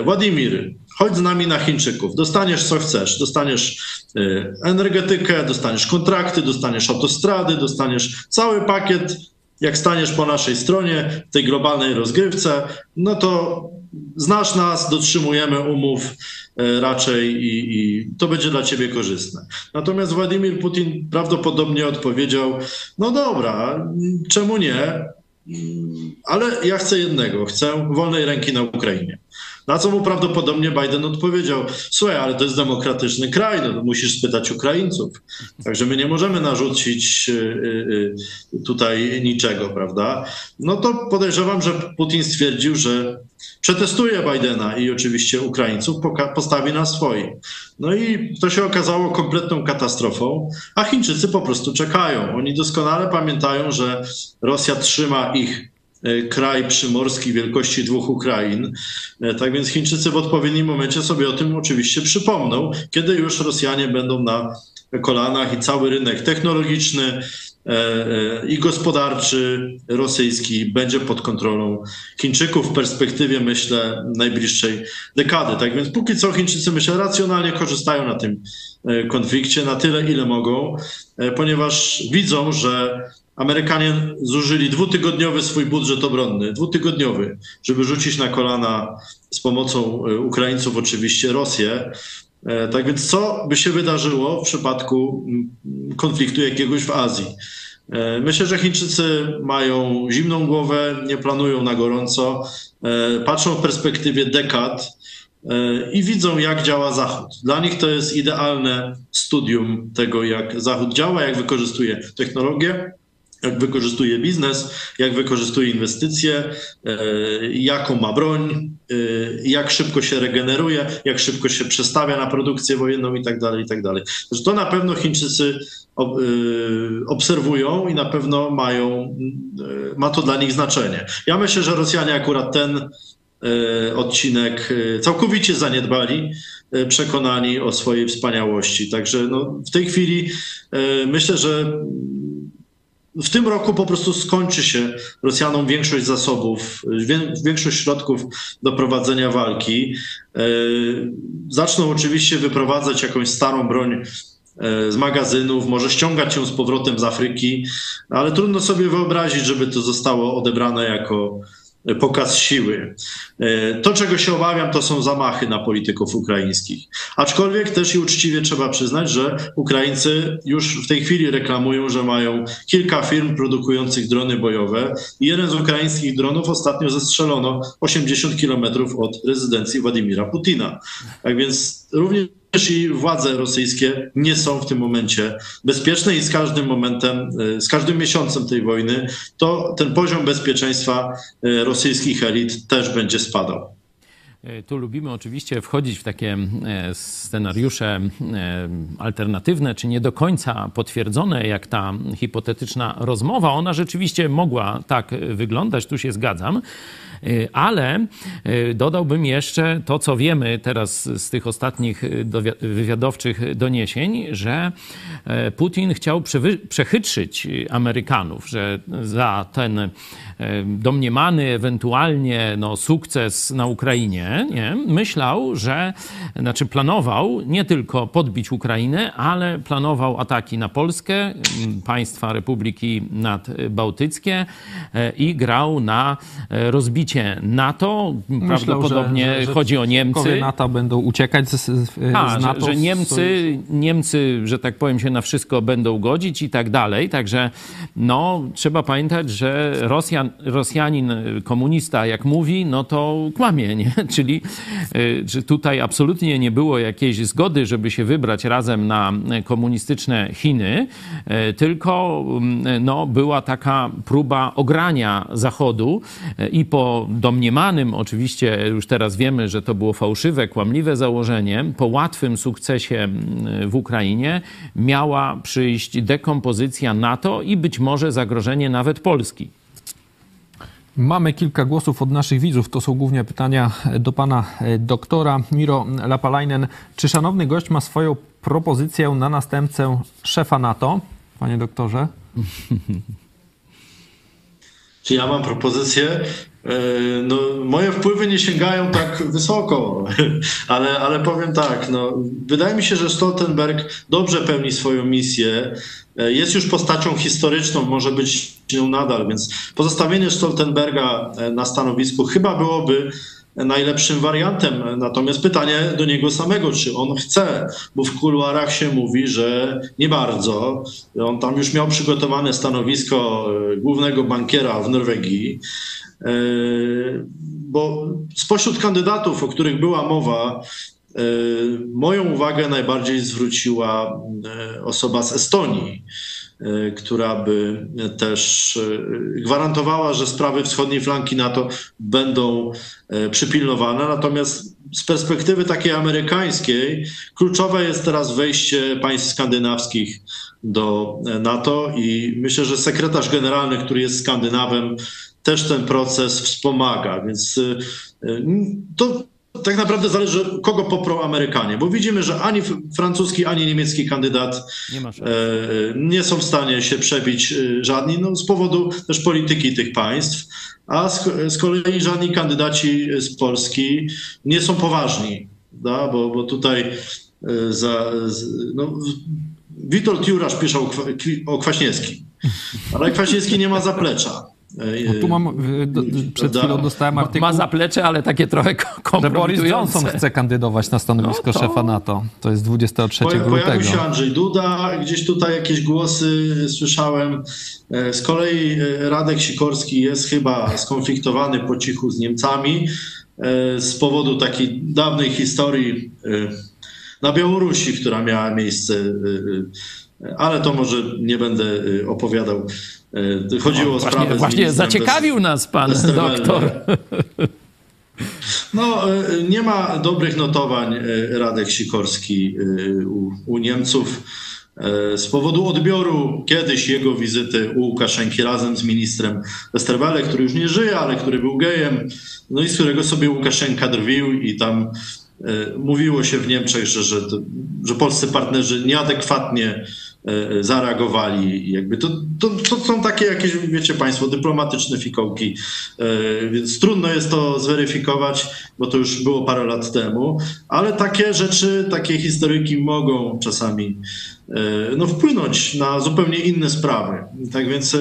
Władimir, chodź z nami na Chińczyków, dostaniesz co chcesz, dostaniesz energetykę, dostaniesz kontrakty, dostaniesz autostrady, dostaniesz cały pakiet, jak staniesz po naszej stronie, tej globalnej rozgrywce, no to znasz nas, dotrzymujemy umów raczej i, i to będzie dla ciebie korzystne. Natomiast Władimir Putin prawdopodobnie odpowiedział: no dobra, czemu nie, ale ja chcę jednego, chcę wolnej ręki na Ukrainie. Na co mu prawdopodobnie Biden odpowiedział: słuchaj, ale to jest demokratyczny kraj, no musisz spytać Ukraińców. Także my nie możemy narzucić tutaj niczego, prawda? No to podejrzewam, że Putin stwierdził, że przetestuje Bidena i oczywiście Ukraińców postawi na swoim. No i to się okazało kompletną katastrofą, a Chińczycy po prostu czekają. Oni doskonale pamiętają, że Rosja trzyma ich kraj przymorski wielkości dwóch Ukrain. Tak więc Chińczycy w odpowiednim momencie sobie o tym oczywiście przypomną, kiedy już Rosjanie będą na kolanach i cały rynek technologiczny i gospodarczy rosyjski będzie pod kontrolą Chińczyków w perspektywie, myślę, najbliższej dekady. Tak więc póki co Chińczycy, myślę, racjonalnie korzystają na tym konflikcie na tyle, ile mogą, ponieważ widzą, że Amerykanie zużyli dwutygodniowy swój budżet obronny, dwutygodniowy, żeby rzucić na kolana z pomocą Ukraińców oczywiście Rosję. Tak więc co by się wydarzyło w przypadku konfliktu jakiegoś w Azji? Myślę, że Chińczycy mają zimną głowę, nie planują na gorąco, patrzą w perspektywie dekad i widzą, jak działa Zachód. Dla nich to jest idealne studium tego, jak Zachód działa, jak wykorzystuje technologię, jak wykorzystuje biznes, jak wykorzystuje inwestycje, jaką ma broń, jak szybko się regeneruje, jak szybko się przestawia na produkcję wojenną i tak dalej, i tak dalej. To na pewno Chińczycy obserwują i na pewno mają, ma to dla nich znaczenie. Ja myślę, że Rosjanie akurat ten odcinek całkowicie zaniedbali, przekonani o swojej wspaniałości. Także no, w tej chwili myślę, że w tym roku po prostu skończy się Rosjanom większość zasobów, większość środków do prowadzenia walki. Zaczną oczywiście wyprowadzać jakąś starą broń z magazynów, może ściągać ją z powrotem z Afryki, ale trudno sobie wyobrazić, żeby to zostało odebrane jako pokaz siły. To, czego się obawiam, to są zamachy na polityków ukraińskich. Aczkolwiek też i uczciwie trzeba przyznać, że Ukraińcy już w tej chwili reklamują, że mają kilka firm produkujących drony bojowe. Jeden z ukraińskich dronów ostatnio zestrzelono osiemdziesiąt kilometrów od rezydencji Władimira Putina. Tak więc również i władze rosyjskie nie są w tym momencie bezpieczne i z każdym momentem, z każdym miesiącem tej wojny, to ten poziom bezpieczeństwa rosyjskich elit też będzie spadał. Tu lubimy oczywiście wchodzić w takie scenariusze alternatywne, czy nie do końca potwierdzone, jak ta hipotetyczna rozmowa. Ona rzeczywiście mogła tak wyglądać, tu się zgadzam. Ale dodałbym jeszcze to, co wiemy teraz z tych ostatnich wywiadowczych doniesień, że Putin chciał przechytrzyć Amerykanów, że za ten domniemany ewentualnie no, sukces na Ukrainie, nie, myślał, że, znaczy planował nie tylko podbić Ukrainę, ale planował ataki na Polskę, państwa Republiki Nadbałtyckie i grał na rozbicie NATO. Myślał, prawdopodobnie że, że, chodzi o Niemcy. NATO będą uciekać z, z, A, z NATO. Że, że Niemcy, Niemcy, że tak powiem, się na wszystko będą godzić i tak dalej. Także no, trzeba pamiętać, że Rosjan, Rosjanin, komunista jak mówi, no to kłamie, nie? Czyli że tutaj absolutnie nie było jakiejś zgody, żeby się wybrać razem na komunistyczne Chiny, tylko no, była taka próba ogrania Zachodu i po domniemanym, oczywiście już teraz wiemy, że to było fałszywe, kłamliwe założenie, po łatwym sukcesie w Ukrainie miała przyjść dekompozycja NATO i być może zagrożenie nawet Polski. Mamy kilka głosów od naszych widzów. To są głównie pytania do pana doktora. Miro Lapalainen. Czy szanowny gość ma swoją propozycję na następcę szefa NATO? Panie doktorze. Czy ja mam propozycję? No, moje wpływy nie sięgają tak wysoko, ale, ale powiem tak, no, wydaje mi się, że Stoltenberg dobrze pełni swoją misję, jest już postacią historyczną, może być nią nadal, więc pozostawienie Stoltenberga na stanowisku chyba byłoby najlepszym wariantem. Natomiast pytanie do niego samego, czy on chce, bo w kuluarach się mówi, że nie bardzo. On tam już miał przygotowane stanowisko głównego bankiera w Norwegii, bo spośród kandydatów, o których była mowa, moją uwagę najbardziej zwróciła osoba z Estonii, która by też gwarantowała, że sprawy wschodniej flanki NATO będą przypilnowane. Natomiast z perspektywy takiej amerykańskiej kluczowe jest teraz wejście państw skandynawskich do NATO i myślę, że sekretarz generalny, który jest Skandynawem, też ten proces wspomaga. Więc to tak naprawdę zależy, kogo poprą Amerykanie, bo widzimy, że ani francuski, ani niemiecki kandydat nie, ma nie są w stanie się przebić żadni, no, z powodu też polityki tych państw, a z, z kolei żadni kandydaci z Polski nie są poważni, da? Bo, bo tutaj za, no, Witold Jurasz pisze o, o Kwaśniewskim, ale Kwaśniewski nie ma zaplecza. Bo tu mam, do, przed chwilą dostałem artykuł. Ma zaplecze, ale takie trochę kompromitujące. Boris Johnson chce kandydować na stanowisko no to... szefa NATO. To jest dwudziestego trzeciego grudnia. Pojawił się Andrzej Duda, gdzieś tutaj jakieś głosy słyszałem. Z kolei Radek Sikorski jest chyba skonfliktowany po cichu z Niemcami z powodu takiej dawnej historii na Białorusi, która miała miejsce, ale to może nie będę opowiadał. Chodziło o, o sprawę właśnie, z Właśnie zaciekawił bez, nas pan doktor. No, nie ma dobrych notowań Radek Sikorski u, u Niemców z powodu odbioru kiedyś jego wizyty u Łukaszenki razem z ministrem Westerwelle, który już nie żyje, ale który był gejem, no i z którego sobie Łukaszenka drwił i tam mówiło się w Niemczech, że, że, że polscy partnerzy nieadekwatnie zareagowali. Jakby to, to, to są takie jakieś, wiecie państwo, dyplomatyczne fikołki, więc trudno jest to zweryfikować, bo to już było parę lat temu, ale takie rzeczy, takie historyki mogą czasami no, wpłynąć na zupełnie inne sprawy. Tak więc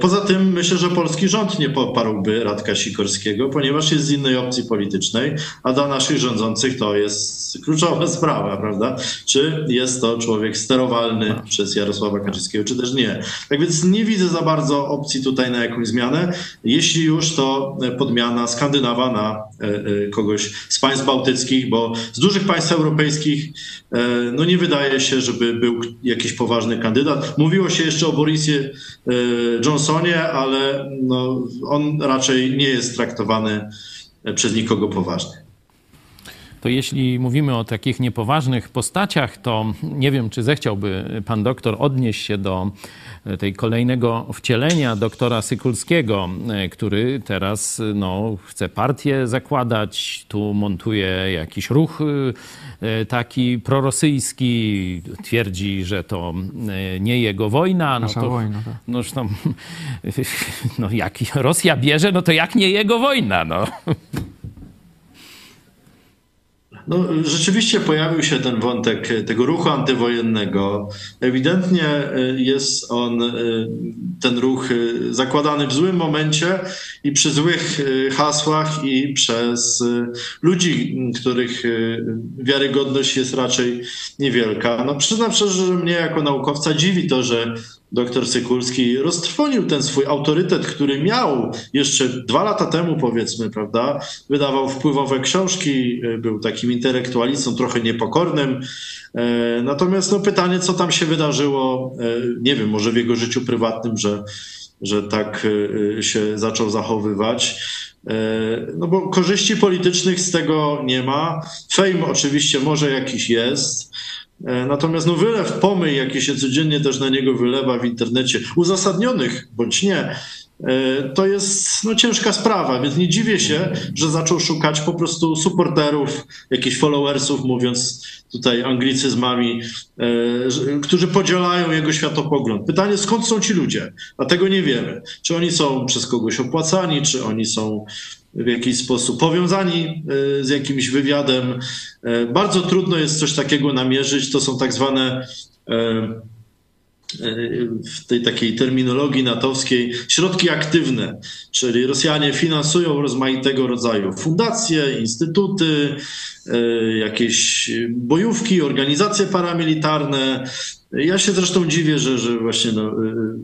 poza tym myślę, że polski rząd nie poparłby Radka Sikorskiego, ponieważ jest z innej opcji politycznej, a dla naszych rządzących to jest kluczowa sprawa, prawda? Czy jest to człowiek sterowalny no. przez Jarosława Kaczyńskiego, czy też nie. Tak więc nie widzę za bardzo opcji tutaj na jakąś zmianę. Jeśli już, to podmiana Skandynawa na kogoś z państw bałtyckich, bo z dużych państw europejskich no nie wydaje się, żeby był jakiś poważny kandydat. Mówiło się jeszcze o Borisie Johnsonie, ale no, on raczej nie jest traktowany przez nikogo poważnie. To jeśli mówimy o takich niepoważnych postaciach, to nie wiem, czy zechciałby pan doktor odnieść się do tej kolejnego wcielenia doktora Sikorskiego, który teraz no, chce partię zakładać, tu montuje jakiś ruch taki prorosyjski, twierdzi, że to nie jego wojna. No Nasza to, wojna, tak. No, zresztą, no jak Rosja bierze, no to jak nie jego wojna, no. No, rzeczywiście pojawił się ten wątek tego ruchu antywojennego. Ewidentnie jest on, ten ruch, zakładany w złym momencie i przy złych hasłach i przez ludzi, których wiarygodność jest raczej niewielka. No, przyznam szczerze, że mnie jako naukowca dziwi to, że doktor Sikorski roztrwonił ten swój autorytet, który miał jeszcze dwa lata temu, powiedzmy, prawda? Wydawał wpływowe książki, był takim intelektualistą trochę niepokornym. Natomiast no, pytanie, co tam się wydarzyło, nie wiem, może w jego życiu prywatnym, że, że tak się zaczął zachowywać. No bo korzyści politycznych z tego nie ma. Fejm oczywiście może jakiś jest. Natomiast no, wylew pomyj, jaki się codziennie też na niego wylewa w internecie, uzasadnionych bądź nie, to jest no, ciężka sprawa, więc nie dziwię się, że zaczął szukać po prostu supporterów, jakichś followersów, mówiąc tutaj anglicyzmami, e, którzy podzielają jego światopogląd. Pytanie, skąd są ci ludzie? A tego nie wiemy. Czy oni są przez kogoś opłacani, czy oni są w jakiś sposób powiązani e, z jakimś wywiadem. E, bardzo trudno jest coś takiego namierzyć. To są tak zwane... E, w tej takiej terminologii natowskiej środki aktywne, czyli Rosjanie finansują rozmaitego rodzaju fundacje, instytuty, jakieś bojówki, organizacje paramilitarne. Ja się zresztą dziwię, że, że właśnie no,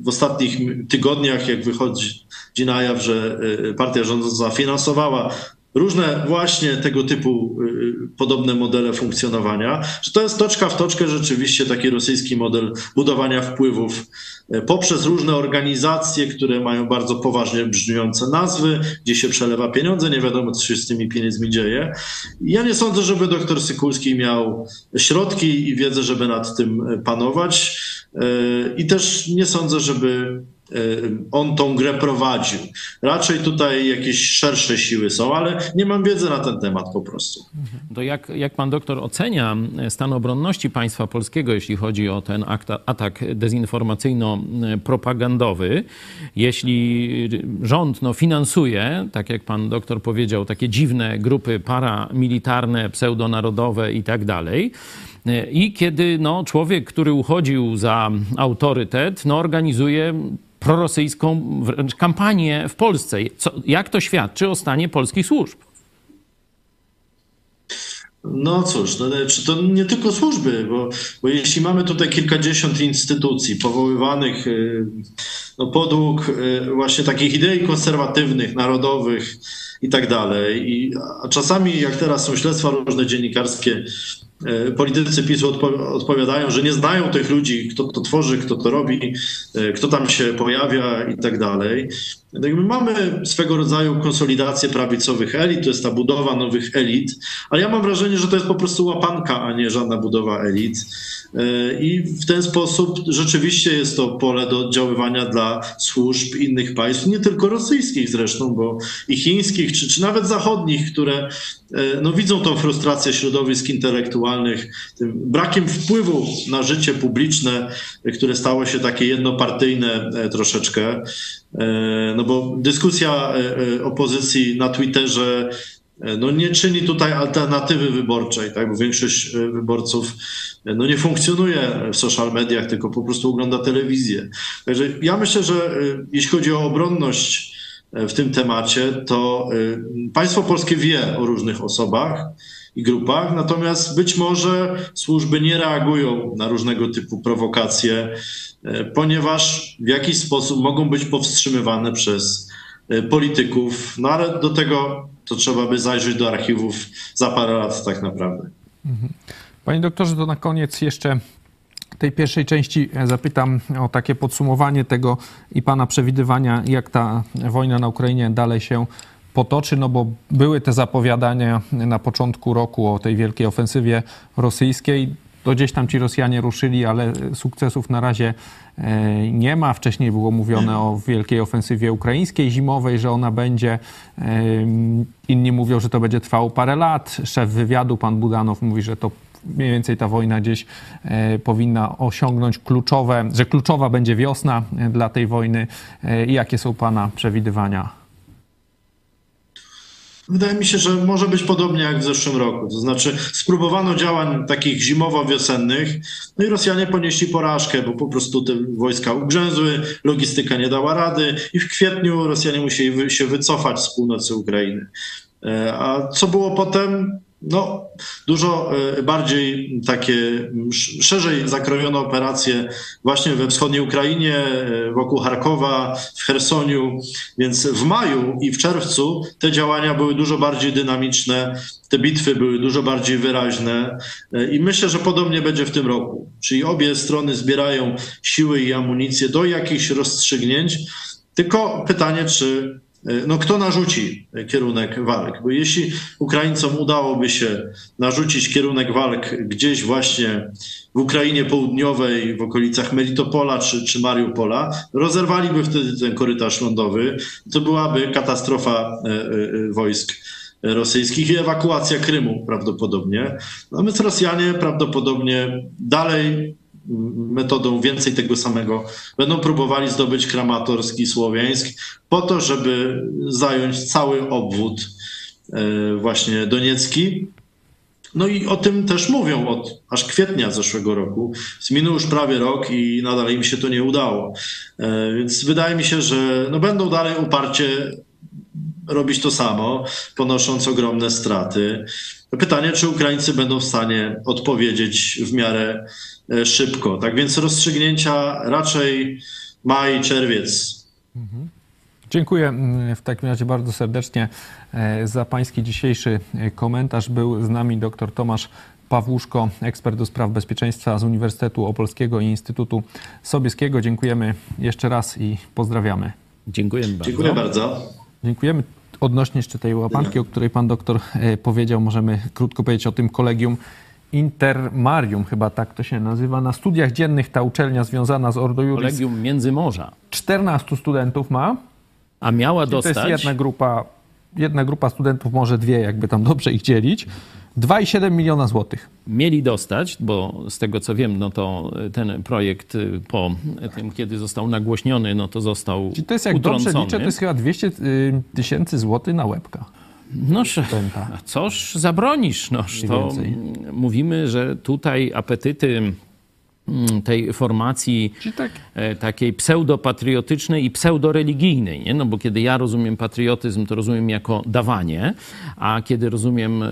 w ostatnich tygodniach, jak wychodzi na jaw, że partia rządząca finansowała różne właśnie tego typu y, podobne modele funkcjonowania, że to jest toczka w toczkę rzeczywiście taki rosyjski model budowania wpływów y, poprzez różne organizacje, które mają bardzo poważnie brzmiące nazwy, gdzie się przelewa pieniądze, nie wiadomo co się z tymi pieniędzmi dzieje. Ja nie sądzę, żeby doktor Sykulski miał środki i wiedzę, żeby nad tym panować y, i też nie sądzę, żeby... on tą grę prowadził. Raczej tutaj jakieś szersze siły są, ale nie mam wiedzy na ten temat po prostu. To jak, jak pan doktor ocenia stan obronności państwa polskiego, jeśli chodzi o ten akta, atak dezinformacyjno-propagandowy? Jeśli rząd no, finansuje, tak jak pan doktor powiedział, takie dziwne grupy paramilitarne, pseudonarodowe i tak dalej, i kiedy no, człowiek, który uchodził za autorytet, no, organizuje prorosyjską wręcz kampanię w Polsce. Co, jak to świadczy o stanie polskich służb? No cóż, no, czy to nie tylko służby, bo, bo jeśli mamy tutaj kilkadziesiąt instytucji powoływanych no, podług właśnie takich idei konserwatywnych, narodowych i tak dalej, i, a czasami jak teraz są śledztwa różne dziennikarskie, politycy PiSu odpo- odpowiadają, że nie znają tych ludzi, kto to tworzy, kto to robi, kto tam się pojawia i tak dalej. Mamy swego rodzaju konsolidację prawicowych elit, to jest ta budowa nowych elit, ale ja mam wrażenie, że to jest po prostu łapanka, a nie żadna budowa elit. I w ten sposób rzeczywiście jest to pole do oddziaływania dla służb innych państw, nie tylko rosyjskich zresztą, bo i chińskich, czy, czy nawet zachodnich, które no, widzą tą frustrację środowisk intelektualnych, tym brakiem wpływu na życie publiczne, które stało się takie jednopartyjne troszeczkę. No bo dyskusja opozycji na Twitterze no nie czyni tutaj alternatywy wyborczej, tak? Bo większość wyborców no nie funkcjonuje w social mediach, tylko po prostu ogląda telewizję. Także ja myślę, że jeśli chodzi o obronność w tym temacie, to państwo polskie wie o różnych osobach i grupach, natomiast być może służby nie reagują na różnego typu prowokacje, ponieważ w jakiś sposób mogą być powstrzymywane przez polityków, no ale do tego to trzeba by zajrzeć do archiwów za parę lat tak naprawdę. Panie doktorze, to na koniec jeszcze tej pierwszej części zapytam o takie podsumowanie tego i pana przewidywania, jak ta wojna na Ukrainie dalej się potoczy, no bo były te zapowiadania na początku roku o tej wielkiej ofensywie rosyjskiej. To gdzieś tam ci Rosjanie ruszyli, ale sukcesów na razie nie ma. Wcześniej było mówione o wielkiej ofensywie ukraińskiej zimowej, że ona będzie. Inni mówią, że to będzie trwało parę lat. Szef wywiadu, pan Budanow, mówi, że to mniej więcej ta wojna gdzieś powinna osiągnąć kluczowe, że kluczowa będzie wiosna dla tej wojny. Jakie są pana przewidywania? Wydaje mi się, że może być podobnie jak w zeszłym roku. To znaczy spróbowano działań takich zimowo-wiosennych, no i Rosjanie ponieśli porażkę, bo po prostu te wojska ugrzęzły, logistyka nie dała rady i w kwietniu Rosjanie musieli się wycofać z północy Ukrainy. A co było potem? No, dużo bardziej takie, szerzej zakrojono operacje właśnie we wschodniej Ukrainie, wokół Charkowa, w Chersoniu, więc w maju i w czerwcu te działania były dużo bardziej dynamiczne, te bitwy były dużo bardziej wyraźne i myślę, że podobnie będzie w tym roku. Czyli obie strony zbierają siły i amunicję do jakichś rozstrzygnięć, tylko pytanie, czy no kto narzuci kierunek walk? Bo jeśli Ukraińcom udałoby się narzucić kierunek walk gdzieś właśnie w Ukrainie Południowej, w okolicach Melitopola czy, czy Mariupola, rozerwaliby wtedy ten korytarz lądowy. To byłaby katastrofa wojsk rosyjskich i ewakuacja Krymu prawdopodobnie. Natomiast Rosjanie prawdopodobnie dalej metodą więcej tego samego będą próbowali zdobyć Kramatorsk i Słowiańsk po to, żeby zająć cały obwód właśnie doniecki. No i o tym też mówią od aż kwietnia zeszłego roku. Minął już prawie rok i nadal im się to nie udało. Więc wydaje mi się, że no będą dalej uparcie robić to samo, ponosząc ogromne straty. Pytanie, czy Ukraińcy będą w stanie odpowiedzieć w miarę szybko. Tak więc rozstrzygnięcia raczej maj, czerwiec. Mhm. Dziękuję w takim razie bardzo serdecznie za pański dzisiejszy komentarz. Był z nami dr Tomasz Pawłuszko, ekspert do spraw bezpieczeństwa z Uniwersytetu Opolskiego i Instytutu Sobieskiego. Dziękujemy jeszcze raz i pozdrawiamy. Dziękujemy bardzo. Dziękuję bardzo. Dziękujemy. Odnośnie jeszcze tej łapanki, o której pan doktor powiedział, możemy krótko powiedzieć o tym kolegium Intermarium, chyba tak to się nazywa. Na studiach dziennych ta uczelnia związana z Ordo Juris. Kolegium Międzymorza. czternastu studentów ma. A miała dostać... To jest jedna grupa, jedna grupa studentów, może dwie, jakby tam dobrze ich dzielić. dwa i siedem dziesiątych miliona złotych. Mieli dostać, bo z tego co wiem, no to ten projekt po tym, kiedy został nagłośniony, no to został utrącony. To jest, jak utrącony. Dobrze liczę, to jest chyba dwieście tysięcy złotych na łebka. Noż, a coż zabronisz? Noż, to mówimy, że tutaj apetyty tej formacji tak. takiej pseudopatriotycznej i pseudoreligijnej, nie? No bo kiedy ja rozumiem patriotyzm, to rozumiem jako dawanie, a kiedy rozumiem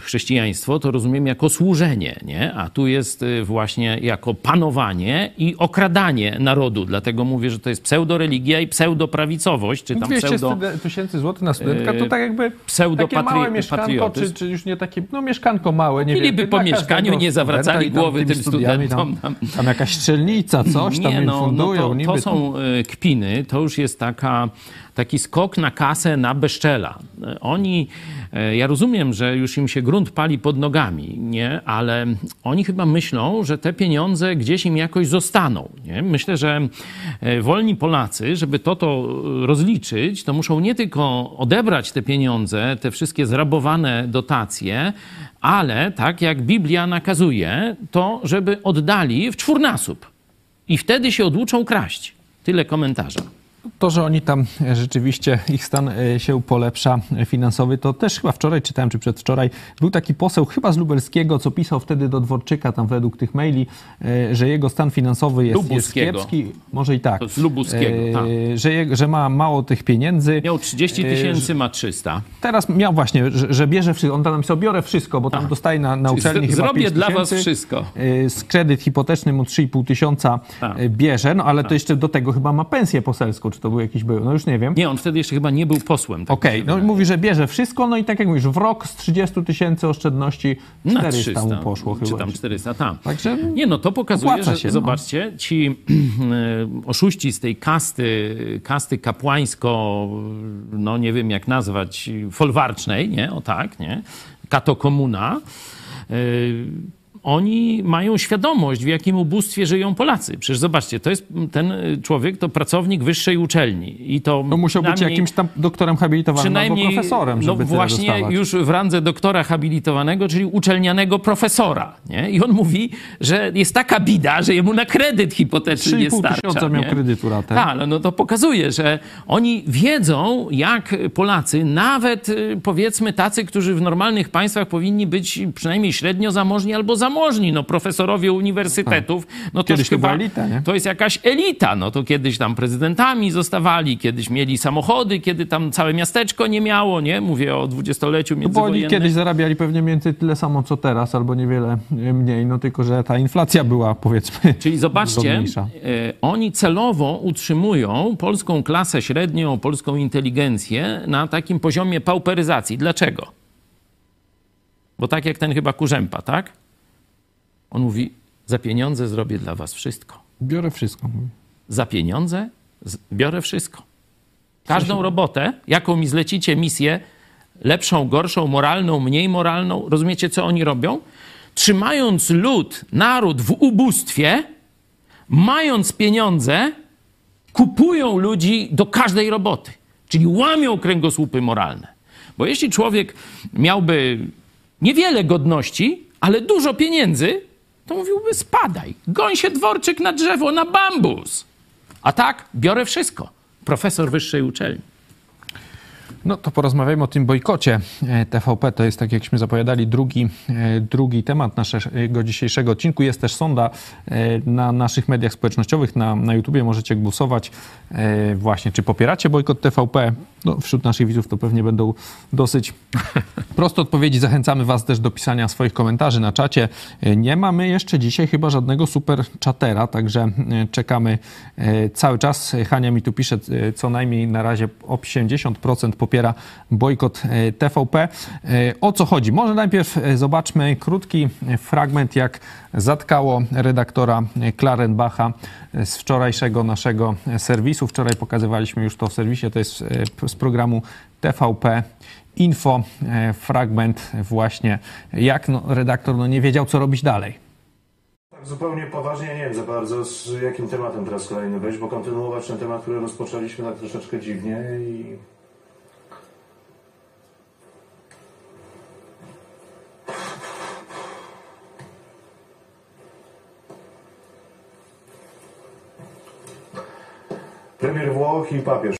chrześcijaństwo, to rozumiem jako służenie, nie? A tu jest właśnie jako panowanie i okradanie narodu. Dlatego mówię, że to jest pseudoreligia i pseudoprawicowość, czy tam dwieście tysięcy złotych na studentka, to tak jakby pseudopatriotyzm. Takie małe mieszkanko, czy, czy już nie takie, no mieszkanko małe, nie wiem. Po mieszkaniu nie zawracali głowy tym studentom. Tam, tam jakaś strzelnica, coś tam nie, im no, fundują. No to, niby to są kpiny, to już jest taka, taki skok na kasę, na bezczela. Oni, ja rozumiem, że już im się grunt pali pod nogami, nie? Ale oni chyba myślą, że te pieniądze gdzieś im jakoś zostaną. Nie? Myślę, że wolni Polacy, żeby to to rozliczyć, to muszą nie tylko odebrać te pieniądze, te wszystkie zrabowane dotacje, ale tak jak Biblia nakazuje, to żeby oddali w czwórnasób. I wtedy się oduczą kraść. Tyle komentarza. To, że oni tam rzeczywiście, ich stan się polepsza finansowy, to też chyba wczoraj czytałem, czy przedwczoraj, był taki poseł chyba z lubelskiego, co pisał wtedy do Dworczyka, tam według tych maili, że jego stan finansowy jest, jest kiepski. Może i tak. To z lubuskiego, tak. Że, że ma mało tych pieniędzy. Miał trzydzieści tysięcy, ma trzysta. Teraz miał właśnie, że, że bierze wszystko. On tam napisał, biorę wszystko, bo tam tak. dostaje na, na uczelni chyba zrobię dla was wszystko. Z kredyt hipoteczny mu trzy i pół tysiąca tak. bierze, no ale tak. to jeszcze do tego chyba ma pensję poselską. Czy to był jakiś był? No już nie wiem. Nie, on wtedy jeszcze chyba nie był posłem. Tak Okej, okay, no mówi, że bierze wszystko, no i tak jak mówisz, w rok z trzydziestu tysięcy oszczędności czterysta mu poszło chyba. Czy tam czterysta, tam. Także nie, no to pokazuje, że się, zobaczcie, no. ci oszuści z tej kasty, kasty kapłańsko, no nie wiem jak nazwać, folwarcznej, nie, o tak, nie, katokomuna, yy, oni mają świadomość, w jakim ubóstwie żyją Polacy. Przecież zobaczcie, to jest ten człowiek, to pracownik wyższej uczelni. I to no musiał być jakimś tam doktorem habilitowanym albo profesorem, żeby no właśnie dostawać. Już w randze doktora habilitowanego, czyli uczelnianego profesora. Nie? I on mówi, że jest taka bida, że jemu na kredyt hipoteczny nie starcza. trzy i pół tysiąca miał kredytu ratę. Tak, no to pokazuje, że oni wiedzą, jak Polacy, nawet powiedzmy tacy, którzy w normalnych państwach powinni być przynajmniej średnio zamożni albo zamożni. Zamożni, no profesorowie uniwersytetów, no to chyba elita, nie? To jest jakaś elita, no to kiedyś tam prezydentami zostawali, kiedyś mieli samochody, kiedy tam całe miasteczko nie miało, nie? Mówię o dwudziestoleciu międzywojennym. Bo oni kiedyś zarabiali pewnie mniej więcej tyle samo, co teraz, albo niewiele mniej, no tylko, że ta inflacja była, powiedzmy, czyli zobaczcie, oni celowo utrzymują polską klasę średnią, polską inteligencję na takim poziomie pauperyzacji. Dlaczego? Bo tak jak ten chyba Kurzępa, tak? On mówi, za pieniądze zrobię dla was wszystko. Biorę wszystko. Za pieniądze biorę wszystko. Każdą robotę, jaką mi zlecicie misję, lepszą, gorszą, moralną, mniej moralną, rozumiecie, co oni robią? Trzymając lud, naród w ubóstwie, mając pieniądze, kupują ludzi do każdej roboty. Czyli łamią kręgosłupy moralne. Bo jeśli człowiek miałby niewiele godności, ale dużo pieniędzy, to mówiłby spadaj, goń się dworczyk na drzewo, na bambus. A tak, biorę wszystko. Profesor wyższej uczelni. No to porozmawiajmy o tym bojkocie T V P. To jest, tak jakśmy zapowiadali, drugi, drugi temat naszego dzisiejszego odcinku. Jest też sonda na naszych mediach społecznościowych, na, na YouTubie. Możecie głosować właśnie, czy popieracie bojkot T V P. No, wśród naszych widzów to pewnie będą dosyć proste odpowiedzi. Zachęcamy was też do pisania swoich komentarzy na czacie. Nie mamy jeszcze dzisiaj chyba żadnego super czatera, także czekamy cały czas. Hania mi tu pisze, co najmniej na razie o osiemdziesiąt procent popiera bojkot T V P. O co chodzi? Może najpierw zobaczmy krótki fragment, jak zatkało redaktora Klarenbacha z wczorajszego naszego serwisu. Wczoraj pokazywaliśmy już to w serwisie. To jest z programu T V P Info. Fragment właśnie, jak no, redaktor no, nie wiedział, co robić dalej. Tak zupełnie poważnie, ja nie wiem za bardzo, z jakim tematem teraz kolejny wejść, bo kontynuować ten temat, który rozpoczęliśmy tak troszeczkę dziwnie i... Premier Włoch i papież.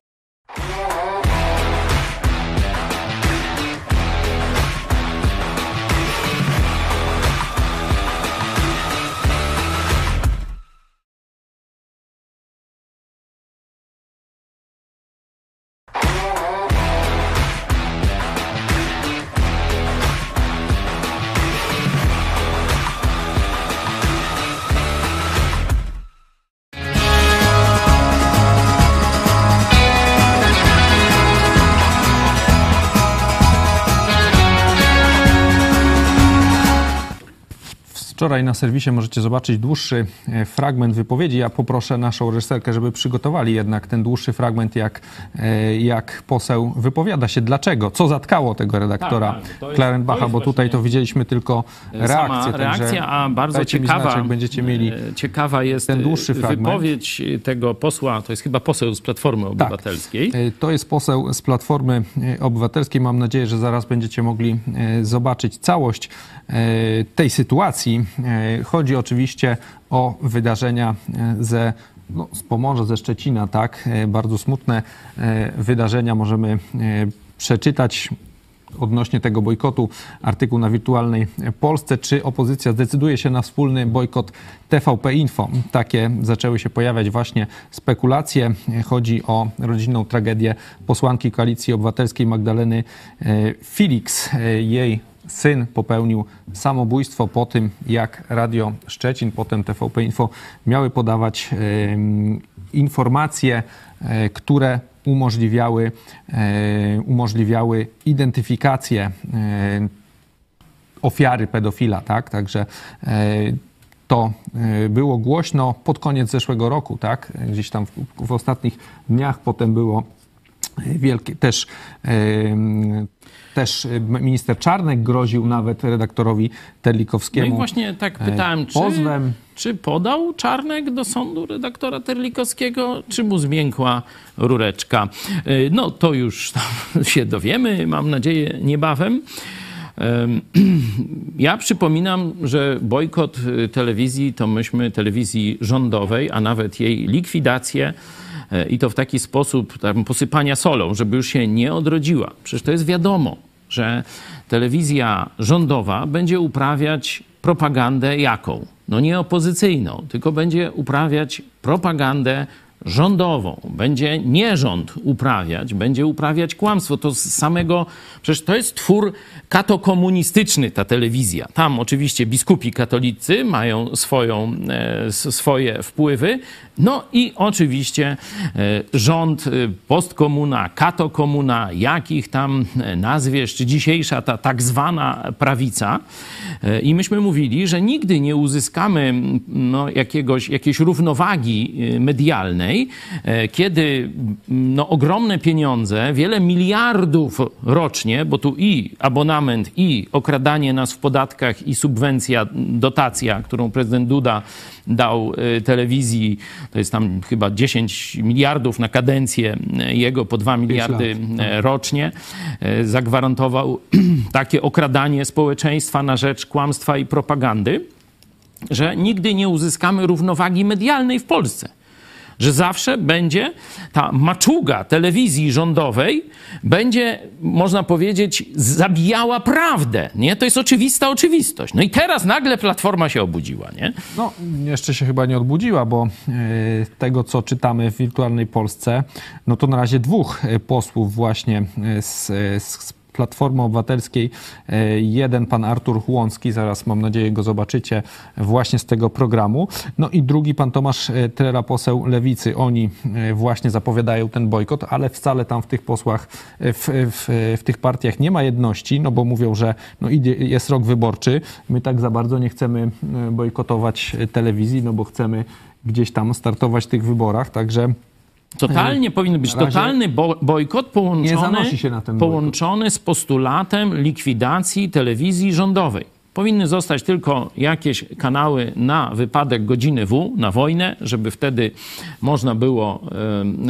Wczoraj na serwisie możecie zobaczyć dłuższy fragment wypowiedzi. Ja poproszę naszą reżyserkę, żeby przygotowali jednak ten dłuższy fragment, jak, jak poseł wypowiada się. Dlaczego? Co zatkało tego redaktora tak, tak, Klarenbacha? Bo tutaj to widzieliśmy tylko reakcję. Reakcja, a bardzo ciekawa, znać, jak będziecie mieli ciekawa jest ten dłuższy wypowiedź fragment. Tego posła. To jest chyba poseł z Platformy Obywatelskiej. Tak, to jest poseł z Platformy Obywatelskiej. Mam nadzieję, że zaraz będziecie mogli zobaczyć całość tej sytuacji. Chodzi oczywiście o wydarzenia ze, no, z Pomorza, ze Szczecina, tak? Bardzo smutne wydarzenia. Możemy przeczytać odnośnie tego bojkotu artykuł na Wirtualnej Polsce. Czy opozycja zdecyduje się na wspólny bojkot T V P Info? Takie zaczęły się pojawiać właśnie spekulacje. Chodzi o rodzinną tragedię posłanki Koalicji Obywatelskiej Magdaleny Filiks. Jej syn popełnił samobójstwo po tym, jak Radio Szczecin, potem T V P Info miały podawać informacje, które umożliwiały, umożliwiały identyfikację ofiary pedofila, tak? Także to było głośno pod koniec zeszłego roku, tak? Gdzieś tam w, w ostatnich dniach potem było wielkie też. Też minister Czarnek groził nawet redaktorowi Terlikowskiemu. No i właśnie tak pytałem, czy, czy podał Czarnek do sądu redaktora Terlikowskiego, czy mu zmiękła rureczka. No to już tam się dowiemy, mam nadzieję, niebawem. Ja przypominam, że bojkot telewizji to myśmy telewizji rządowej, a nawet jej likwidację, i to w taki sposób tam, posypania solą, żeby już się nie odrodziła. Przecież to jest wiadomo, że telewizja rządowa będzie uprawiać propagandę jaką? No nie opozycyjną, tylko będzie uprawiać propagandę rządową. Będzie nierząd uprawiać, będzie uprawiać kłamstwo. To z samego... Przecież to jest twór katokomunistyczny, ta telewizja. Tam oczywiście biskupi katolicy mają swoją, swoje wpływy. No i oczywiście rząd, postkomuna, katokomuna, jakich tam nazwiesz, czy dzisiejsza ta tak zwana prawica. I myśmy mówili, że nigdy nie uzyskamy no, jakiegoś, jakiejś równowagi medialnej, Zjednoczonej, kiedy no, ogromne pieniądze, wiele miliardów rocznie, bo tu i abonament, i okradanie nas w podatkach, i subwencja, dotacja, którą prezydent Duda dał telewizji, to jest tam chyba dziesięć miliardów na kadencję jego, po dwa miliardy rocznie, zagwarantował takie okradanie społeczeństwa na rzecz kłamstwa i propagandy, że nigdy nie uzyskamy równowagi medialnej w Polsce. Że zawsze będzie ta maczuga telewizji rządowej, będzie, można powiedzieć, zabijała prawdę, nie? To jest oczywista oczywistość. No i teraz nagle Platforma się obudziła, nie? No, jeszcze się chyba nie odbudziła, bo yy, tego, co czytamy w Wirtualnej Polsce, no to na razie dwóch posłów właśnie z, z Platformy Obywatelskiej. Jeden pan Artur Łącki, zaraz mam nadzieję go zobaczycie, właśnie z tego programu. No i drugi pan Tomasz Trela, poseł Lewicy. Oni właśnie zapowiadają ten bojkot, ale wcale tam w tych posłach, w, w, w tych partiach nie ma jedności, no bo mówią, że no jest rok wyborczy. My tak za bardzo nie chcemy bojkotować telewizji, no bo chcemy gdzieś tam startować w tych wyborach, także totalnie powinien być totalny bojkot połączony, połączony z postulatem likwidacji telewizji rządowej. Powinny zostać tylko jakieś kanały na wypadek godziny W, na wojnę, żeby wtedy można było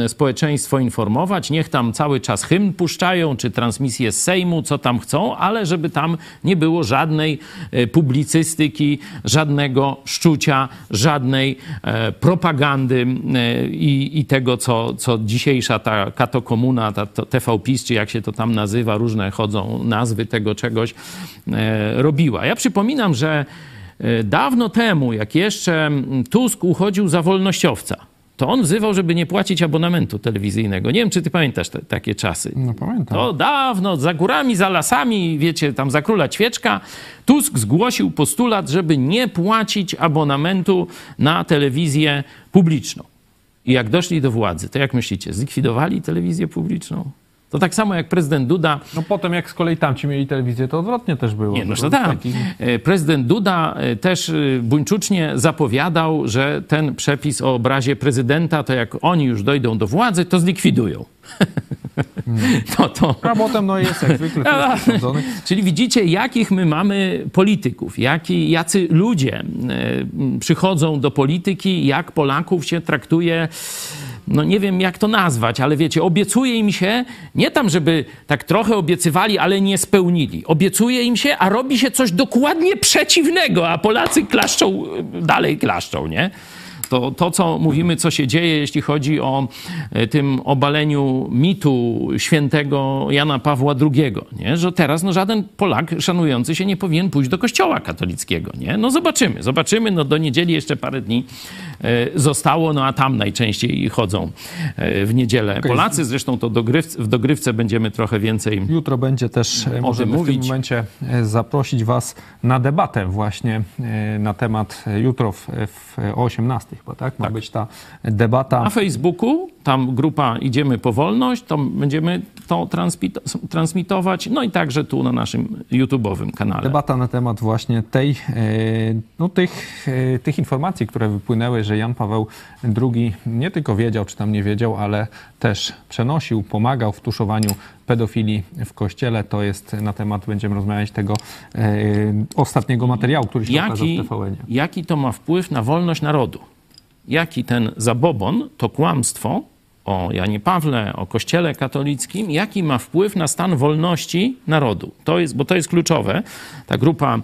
y, społeczeństwo informować. Niech tam cały czas hymn puszczają, czy transmisje z Sejmu, co tam chcą, ale żeby tam nie było żadnej y, publicystyki, żadnego szczucia, żadnej y, propagandy i y, y, y tego, co, co dzisiejsza ta katokomuna, ta T V PiS, czy jak się to tam nazywa, różne chodzą nazwy tego czegoś, y, robiła. Ja przypominam, że dawno temu, jak jeszcze Tusk uchodził za wolnościowca, to on wzywał, żeby nie płacić abonamentu telewizyjnego. Nie wiem, czy ty pamiętasz te, takie czasy. No pamiętam. To dawno, za górami, za lasami, wiecie, tam za króla Ćwieczka, Tusk zgłosił postulat, żeby nie płacić abonamentu na telewizję publiczną. I jak doszli do władzy, to jak myślicie, zlikwidowali telewizję publiczną? To tak samo jak prezydent Duda... No potem jak z kolei tamci mieli telewizję, to odwrotnie też było. Nie, no to tak. Taki... Prezydent Duda też buńczucznie zapowiadał, że ten przepis o obrazie prezydenta, to jak oni już dojdą do władzy, to zlikwidują. Hmm. No to... A potem no jest jak zwykle. Czyli widzicie, jakich my mamy polityków, jaki, jacy ludzie przychodzą do polityki, jak Polaków się traktuje... No nie wiem, jak to nazwać, ale wiecie, obiecuje im się, nie tam, żeby tak trochę obiecywali, ale nie spełnili. Obiecuje im się, a robi się coś dokładnie przeciwnego, a Polacy klaszczą, dalej klaszczą, nie? To, to, co mówimy, co się dzieje, jeśli chodzi o tym obaleniu mitu świętego Jana Pawła drugiego, nie? Że teraz no, żaden Polak szanujący się nie powinien pójść do kościoła katolickiego. Nie? No zobaczymy, zobaczymy, no do niedzieli jeszcze parę dni zostało, no a tam najczęściej chodzą w niedzielę okay. Polacy. Zresztą to dogryw- w dogrywce będziemy trochę więcej jutro będzie też, możemy w tym momencie zaprosić was na debatę właśnie na temat jutro w, w osiemnastej. Chyba, tak? Ma tak. być ta debata. Na Facebooku, tam grupa Idziemy po Wolność, tam będziemy to transpito- transmitować, no i także tu na naszym YouTube'owym kanale. Debata na temat właśnie tej, no, tych, tych informacji, które wypłynęły, że Jan Paweł drugi nie tylko wiedział, czy tam nie wiedział, ale też przenosił, pomagał w tuszowaniu pedofilii w Kościele. To jest na temat, będziemy rozmawiać tego e, ostatniego materiału, który się okazał w T V N. Jaki to ma wpływ na wolność narodu? Jaki ten zabobon, to kłamstwo o Janie Pawle, o Kościele katolickim, jaki ma wpływ na stan wolności narodu? To jest, bo to jest kluczowe. Ta grupa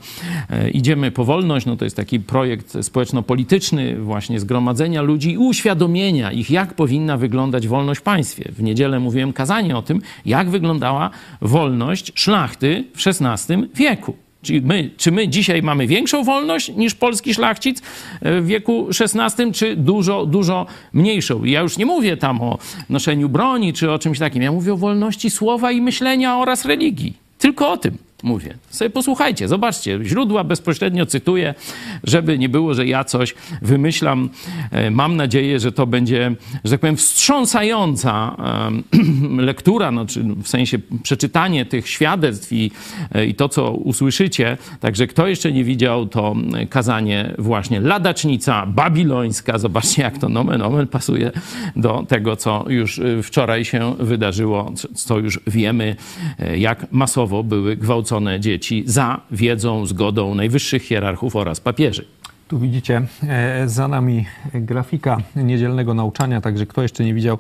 Idziemy po Wolność, no to jest taki projekt społeczno-polityczny właśnie zgromadzenia ludzi i uświadomienia ich, jak powinna wyglądać wolność w państwie. W niedzielę mówiłem kazanie o tym, jak wyglądała wolność szlachty w szesnastym wieku. Czyli my, czy my dzisiaj mamy większą wolność niż polski szlachcic w wieku szesnastym, czy dużo, dużo mniejszą? Ja już nie mówię tam o noszeniu broni, czy o czymś takim. Ja mówię o wolności słowa i myślenia oraz religii. Tylko o tym. mówię. Sobie posłuchajcie, zobaczcie, źródła bezpośrednio cytuję, żeby nie było, że ja coś wymyślam. Mam nadzieję, że to będzie, że tak powiem, wstrząsająca lektura, no, czy w sensie przeczytanie tych świadectw i, i to, co usłyszycie. Także kto jeszcze nie widział, to kazanie właśnie Ladacznica Babilońska. Zobaczcie, jak to nomen omen pasuje do tego, co już wczoraj się wydarzyło, co już wiemy, jak masowo były gwałcone dzieci za wiedzą, zgodą najwyższych hierarchów oraz papieży. Tu widzicie za nami grafika niedzielnego nauczania, także kto jeszcze nie widział,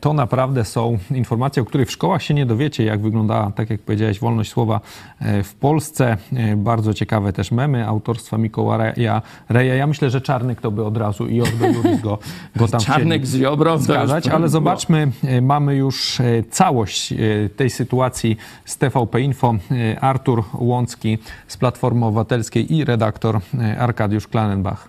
to naprawdę są informacje, o których w szkołach się nie dowiecie, jak wyglądała, tak jak powiedziałeś, wolność słowa w Polsce. Bardzo ciekawe też memy autorstwa Mikołaja Reja. Ja myślę, że Czarnek to by od razu i od góry go, go tam Czarnek z Ziobro zgadzać, ale zobaczmy, mamy już całość tej sytuacji z T V P Info. Artur Łącki z Platformy Obywatelskiej i redaktor Arkadiusz Klanenbach.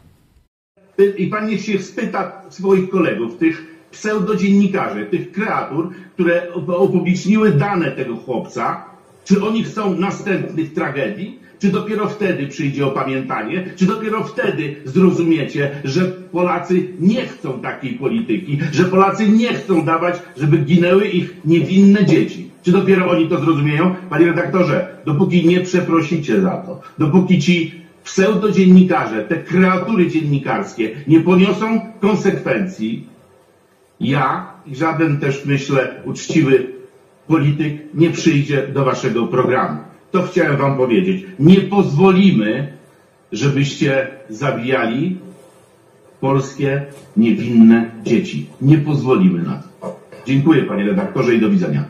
I pan niech się spyta swoich kolegów, tych pseudodziennikarzy, tych kreatur, które opubliczniły dane tego chłopca, czy oni chcą następnych tragedii, czy dopiero wtedy przyjdzie opamiętanie, czy dopiero wtedy zrozumiecie, że Polacy nie chcą takiej polityki, że Polacy nie chcą dawać, żeby ginęły ich niewinne dzieci. Czy dopiero oni to zrozumieją? Panie redaktorze, dopóki nie przeprosicie za to, dopóki ci pseudodziennikarze, te kreatury dziennikarskie nie poniosą konsekwencji, ja i żaden też, myślę, uczciwy polityk nie przyjdzie do waszego programu. To chciałem wam powiedzieć. Nie pozwolimy, żebyście zabijali polskie niewinne dzieci. Nie pozwolimy na to. Dziękuję, panie redaktorze, i do widzenia.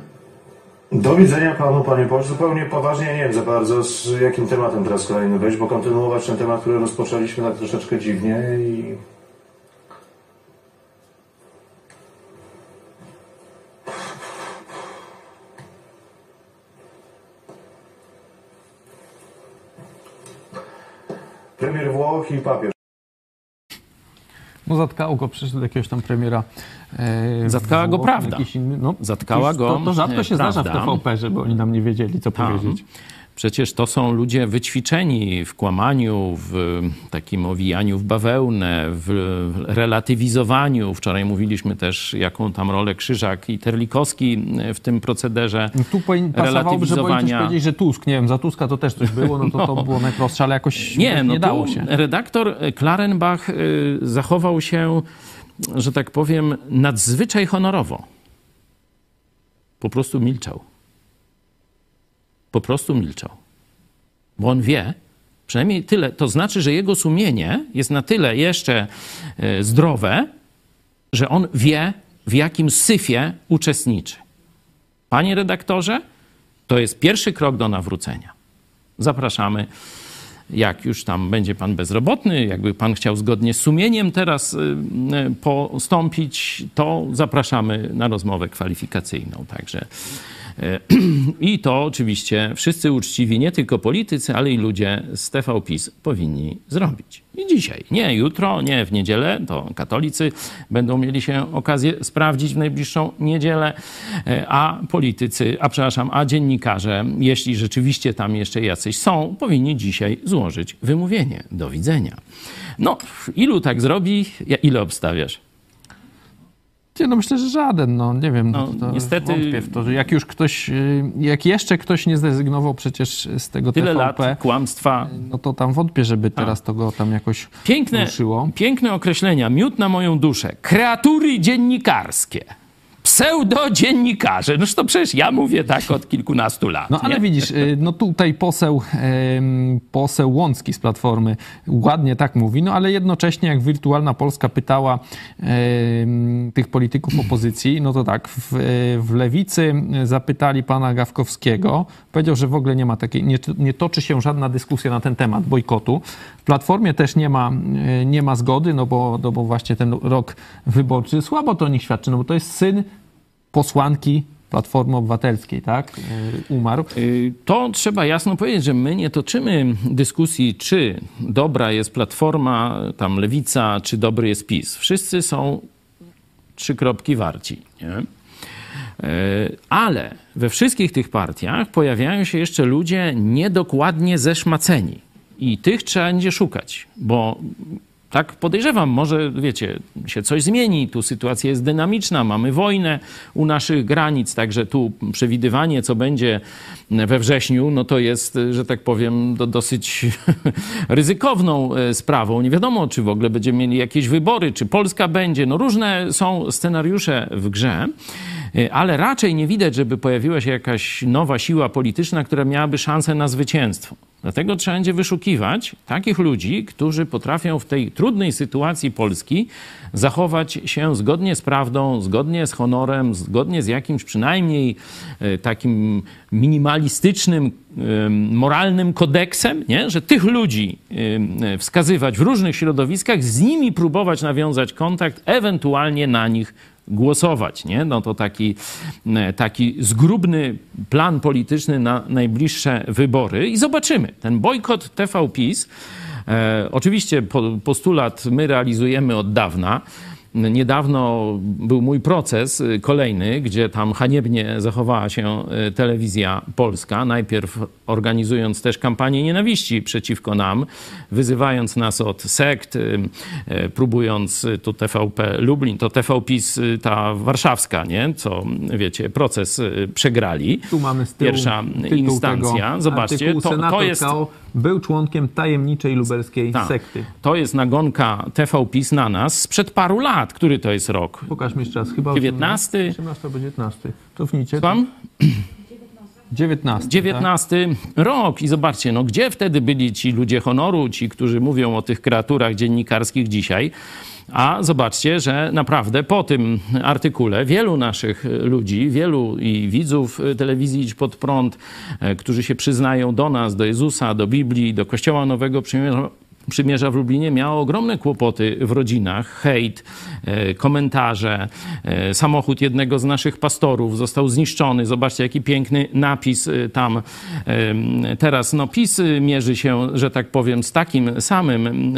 Do widzenia panu, panie pośle. Zupełnie poważnie, ja nie wiem za bardzo, z jakim tematem teraz kolejny wejść, bo kontynuować ten temat, który rozpoczęliśmy, tak troszeczkę dziwnie i... Premier Włoch i papież. No zatkało go, przyszedł jakiegoś tam premiera. E, Zatkała Włoch, go prawda. Inny, no, Zatkała go to, to rzadko się prawda. Zdarza w T V P, żeby oni nam nie wiedzieli, co tam powiedzieć. Przecież to są ludzie wyćwiczeni w kłamaniu, w takim owijaniu w bawełnę, w relatywizowaniu. Wczoraj mówiliśmy też, jaką tam rolę Krzyżak i Terlikowski w tym procederze no tu pasowałoby, żeby oni coś powiedzieć, że Tusk, nie wiem, za Tuska to też coś było, no to no. to było najprostsze, ale jakoś nie, no nie dało się. Redaktor Klarenbach zachował się, że tak powiem, nadzwyczaj honorowo. Po prostu milczał. Po prostu milczał, bo on wie, przynajmniej tyle, to znaczy, że jego sumienie jest na tyle jeszcze zdrowe, że on wie, w jakim syfie uczestniczy. Panie redaktorze, to jest pierwszy krok do nawrócenia. Zapraszamy, jak już tam będzie pan bezrobotny, jakby pan chciał zgodnie z sumieniem teraz postąpić, to zapraszamy na rozmowę kwalifikacyjną, także... I to oczywiście wszyscy uczciwi, nie tylko politycy, ale i ludzie z T V PiS powinni zrobić. I dzisiaj, nie jutro, nie w niedzielę, to katolicy będą mieli się okazję sprawdzić w najbliższą niedzielę, a politycy, a przepraszam, a dziennikarze, jeśli rzeczywiście tam jeszcze jacyś są, powinni dzisiaj złożyć wymówienie. Do widzenia. No, ilu tak zrobi? Ile obstawiasz? Nie, no myślę, że żaden, no nie wiem, no, no, to niestety wątpię w to, że jak już ktoś, jak jeszcze ktoś nie zrezygnował przecież z tego tyle T V P, lat kłamstwa, no to tam wątpię, żeby teraz to go tam jakoś piękne, ruszyło. Piękne określenia, miód na moją duszę, kreatury dziennikarskie. Pseudodziennikarze. No to przecież ja mówię tak od kilkunastu lat. No ale nie? Widzisz, no tutaj poseł, poseł Łącki z Platformy ładnie tak mówi, no ale jednocześnie jak Wirtualna Polska pytała tych polityków opozycji, no to tak, w, w Lewicy zapytali pana Gawkowskiego, powiedział, że w ogóle nie ma takiej, nie, nie toczy się żadna dyskusja na ten temat bojkotu. W Platformie też nie ma, nie ma zgody, no bo, no bo właśnie ten rok wyborczy słabo to o nich świadczy, no bo to jest syn posłanki Platformy Obywatelskiej, tak? Umarł. To trzeba jasno powiedzieć, że my nie toczymy dyskusji, czy dobra jest Platforma, tam Lewica, czy dobry jest PiS. Wszyscy są trzy kropki warci, nie? Ale we wszystkich tych partiach pojawiają się jeszcze ludzie niedokładnie zeszmaceni i tych trzeba będzie szukać, bo tak podejrzewam, może wiecie, się coś zmieni, tu sytuacja jest dynamiczna, mamy wojnę u naszych granic, także tu przewidywanie, co będzie we wrześniu, no to jest, że tak powiem, do, dosyć ryzykowną sprawą. Nie wiadomo, czy w ogóle będziemy mieli jakieś wybory, czy Polska będzie, no różne są scenariusze w grze. Ale raczej nie widać, żeby pojawiła się jakaś nowa siła polityczna, która miałaby szansę na zwycięstwo. Dlatego trzeba będzie wyszukiwać takich ludzi, którzy potrafią w tej trudnej sytuacji Polski zachować się zgodnie z prawdą, zgodnie z honorem, zgodnie z jakimś przynajmniej takim minimalistycznym, moralnym kodeksem, nie? Że tych ludzi wskazywać w różnych środowiskach, z nimi próbować nawiązać kontakt, ewentualnie na nich głosować, nie? No to taki, taki zgrubny plan polityczny na najbliższe wybory i zobaczymy. Ten bojkot T V PiS, e, oczywiście postulat my realizujemy od dawna. Niedawno był mój proces kolejny, gdzie tam haniebnie zachowała się telewizja polska, najpierw organizując też kampanię nienawiści przeciwko nam, wyzywając nas od sekt, próbując, to T V P Lublin, to T V P PiS, ta warszawska, nie? Co wiecie, proces przegrali. Tu mamy z tyłu pierwsza instancja. Tego, zobaczcie, to, to jest... Był członkiem tajemniczej lubelskiej Ta. sekty. To jest nagonka T V PiS na nas sprzed paru lat. Który to jest rok? Pokaż mi jeszcze raz. Chyba dziewiętnasty. osiemnasty albo dziewiętnasty. Cofnijcie. Słucham? dziewiętnasty. dziewiętnasty tak? Rok. I zobaczcie, no gdzie wtedy byli ci ludzie honoru, ci, którzy mówią o tych kreaturach dziennikarskich dzisiaj. A zobaczcie, że naprawdę po tym artykule wielu naszych ludzi, wielu i widzów telewizji Idź Pod Prąd, którzy się przyznają do nas, do Jezusa, do Biblii, do Kościoła Nowego Przymierza, Przymierza w Lublinie, miało ogromne kłopoty w rodzinach, hejt, komentarze, samochód jednego z naszych pastorów został zniszczony. Zobaczcie, jaki piękny napis tam. Teraz no, PiS mierzy się, że tak powiem, z takim samym,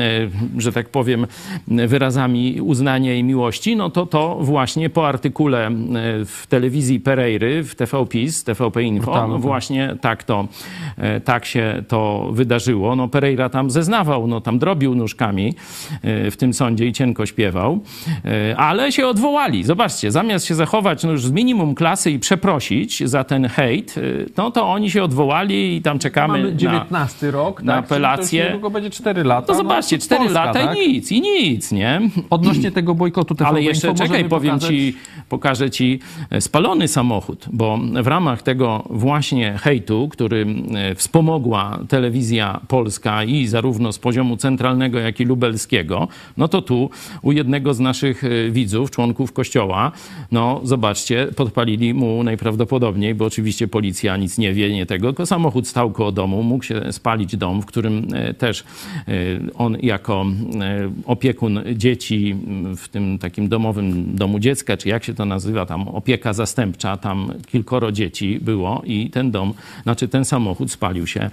że tak powiem, wyrazami uznania i miłości. No to to właśnie po artykule w telewizji Perejry, w T V PiS, T V P Info, no właśnie tak to, tak się to wydarzyło. No Perejra tam zeznawał, no No, tam drobił nóżkami w tym sądzie i cienko śpiewał, ale się odwołali. Zobaczcie, zamiast się zachować no już z minimum klasy i przeprosić za ten hejt, no to oni się odwołali i tam czekamy. Mamy dziewiętnasty na, rok, na tak, apelację. To tylko będzie cztery lata. To no, zobaczcie, cztery lata tak? i nic, i nic, nie? Odnośnie tego bojkotu T V P Ale jeszcze Info, czekaj, powiem pokazać... ci, pokażę ci spalony samochód, bo w ramach tego właśnie hejtu, który wspomogła telewizja polska i zarówno z poziomu centralnego, jak i lubelskiego, no to tu u jednego z naszych widzów, członków kościoła, no zobaczcie, podpalili mu najprawdopodobniej, bo oczywiście policja nic nie wie, nie tego, tylko samochód stał koło domu, mógł się spalić dom, w którym też on jako opiekun dzieci w tym takim domowym domu dziecka, czy jak się to nazywa, tam opieka zastępcza, tam kilkoro dzieci było i ten dom, znaczy ten samochód spalił się,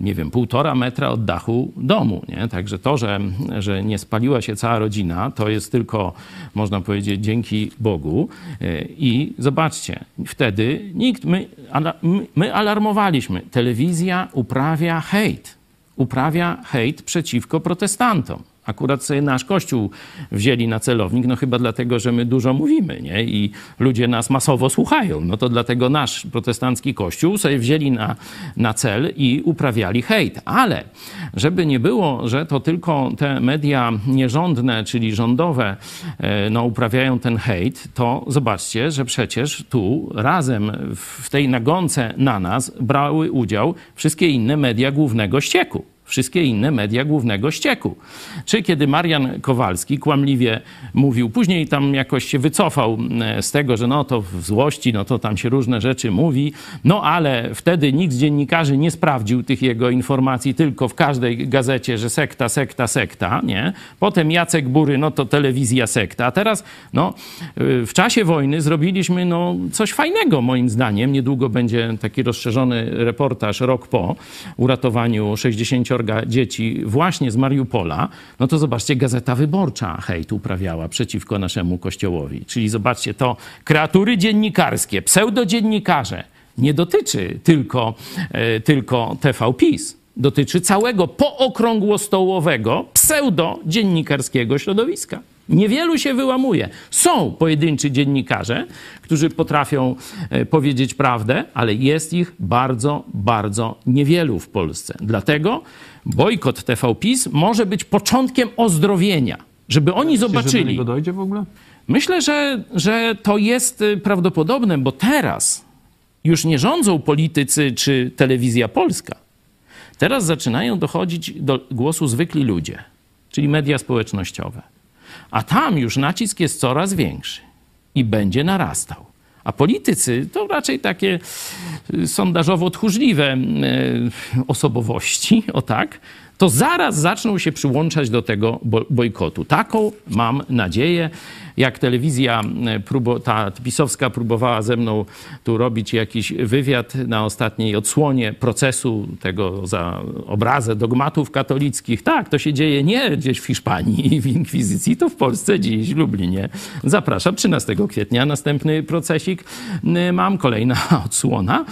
nie wiem, półtora metra od dachu domu. Nie? Także to, że, że nie spaliła się cała rodzina, to jest tylko, można powiedzieć, dzięki Bogu. I zobaczcie, wtedy nikt, my, my alarmowaliśmy. Telewizja uprawia hejt. Uprawia hejt przeciwko protestantom. Akurat sobie nasz Kościół wzięli na celownik, no chyba dlatego, że my dużo mówimy, nie? I ludzie nas masowo słuchają. No to dlatego nasz protestancki Kościół sobie wzięli na, na cel i uprawiali hejt. Ale żeby nie było, że to tylko te media nierządne, czyli rządowe, no uprawiają ten hejt, to zobaczcie, że przecież tu razem w tej nagonce na nas brały udział wszystkie inne media głównego ścieku. Wszystkie inne media głównego ścieku. Czy kiedy Marian Kowalski kłamliwie mówił, później tam jakoś się wycofał z tego, że no to w złości, no to tam się różne rzeczy mówi, no ale wtedy nikt z dziennikarzy nie sprawdził tych jego informacji, tylko w każdej gazecie, że sekta, sekta, sekta, nie? Potem Jacek Bury, no to telewizja sekta. A teraz, no, w czasie wojny zrobiliśmy, no, coś fajnego moim zdaniem. Niedługo będzie taki rozszerzony reportaż rok po uratowaniu sześćdziesięciolotki dziesięciorga dzieci właśnie z Mariupola, no to zobaczcie, Gazeta Wyborcza hejt uprawiała przeciwko naszemu kościołowi. Czyli zobaczcie, to kreatury dziennikarskie, pseudodziennikarze nie dotyczy tylko, tylko T V PiS. Dotyczy całego pookrągłostołowego, pseudodziennikarskiego środowiska. Niewielu się wyłamuje. Są pojedynczy dziennikarze, którzy potrafią powiedzieć prawdę, ale jest ich bardzo, bardzo niewielu w Polsce. Dlatego bojkot T V PiS może być początkiem ozdrowienia, żeby oni zobaczyli. Czy do niego dojdzie w ogóle? Myślę, że, że to jest prawdopodobne, bo teraz już nie rządzą politycy czy Telewizja Polska. Teraz zaczynają dochodzić do głosu zwykli ludzie, czyli media społecznościowe. A tam już nacisk jest coraz większy i będzie narastał. A politycy to raczej takie sondażowo tchórzliwe osobowości, o tak, to zaraz zaczną się przyłączać do tego bojkotu. Taką mam nadzieję, jak telewizja, ta pisowska próbowała ze mną tu robić jakiś wywiad na ostatniej odsłonie procesu tego za obrazę dogmatów katolickich. Tak, to się dzieje nie gdzieś w Hiszpanii i w Inkwizycji, to w Polsce dziś, w Lublinie. Zapraszam, trzynastego kwietnia następny procesik. Mam kolejna odsłona,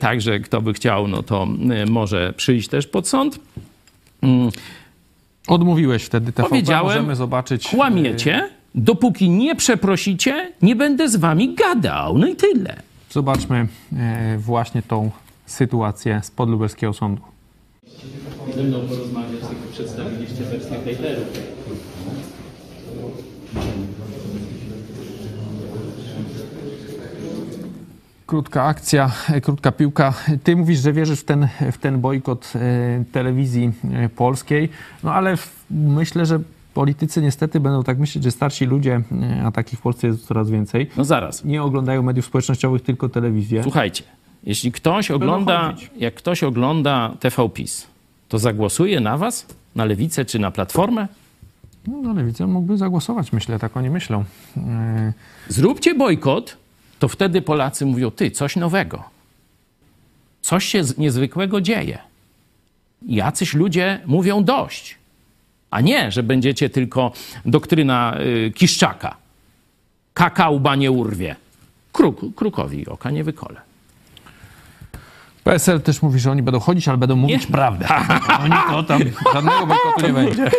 także kto by chciał, no to może przyjść też pod sąd. Odmówiłeś wtedy T V P. Powiedziałem, możemy zobaczyć. Kłamiecie, dopóki nie przeprosicie, nie będę z wami gadał. No i tyle. Zobaczmy właśnie tą sytuację spod lubelskiego sądu. Ze mną porozmawiać, tylko przedstawiliście wersję hejterów. Krótka akcja, krótka piłka. Ty mówisz, że wierzysz w ten, w ten bojkot Telewizji Polskiej, no ale myślę, że politycy niestety będą tak myśleć, że starsi ludzie, a takich w Polsce jest coraz więcej, no zaraz, nie oglądają mediów społecznościowych, tylko telewizję. Słuchajcie, jeśli ktoś ogląda, jak ktoś ogląda T V PiS, to zagłosuje na was, na Lewicę czy na Platformę? No, na Lewicę mógłby zagłosować, myślę, tak oni myślą. Yy... Zróbcie bojkot, to wtedy Polacy mówią, ty, coś nowego. Coś się niezwykłego dzieje. Jacyś ludzie mówią dość. A nie, że będziecie tylko doktryna y, Kiszczaka. Kaka łba nie urwie. Kruk, krukowi oka nie wykole. P S L też mówi, że oni będą chodzić, ale będą mówić nie. Prawdę. Oni to tam żadnego bojkotu nie będzie.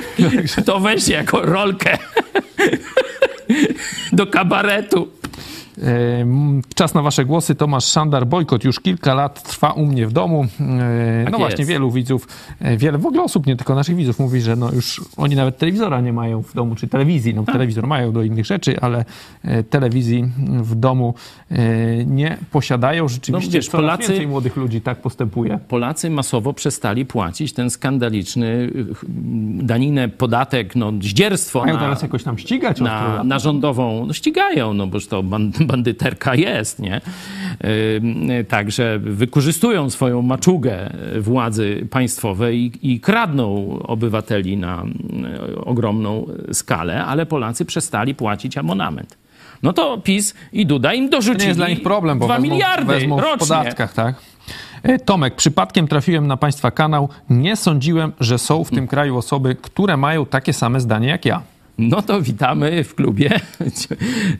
To weź jako rolkę do kabaretu. Czas na wasze głosy. Tomasz Szandar. Bojkot już kilka lat trwa u mnie w domu. Tak no właśnie, jest. Wielu widzów, wiele w ogóle osób, nie tylko naszych widzów, mówi, że no już oni nawet telewizora nie mają w domu, czy telewizji. No, telewizor mają do innych rzeczy, ale telewizji w domu nie posiadają. Rzeczywiście no, wiesz, coraz Polacy, więcej młodych ludzi tak postępuje. Polacy masowo przestali płacić ten skandaliczny daninę, podatek, no zdzierstwo. Mają na, teraz jakoś tam ścigać? Na, na rządową. No ścigają, no boż to band bandyterka jest, nie? Yy, także wykorzystują swoją maczugę władzy państwowej i, i kradną obywateli na ogromną skalę, ale Polacy przestali płacić abonament. No to PiS i Duda im dorzucili. To nie jest dla nich problem, bo dwa miliardy w podatkach, tak? Tomek, przypadkiem trafiłem na państwa kanał. Nie sądziłem, że są w tym kraju osoby, które mają takie same zdanie jak ja. No to witamy w klubie.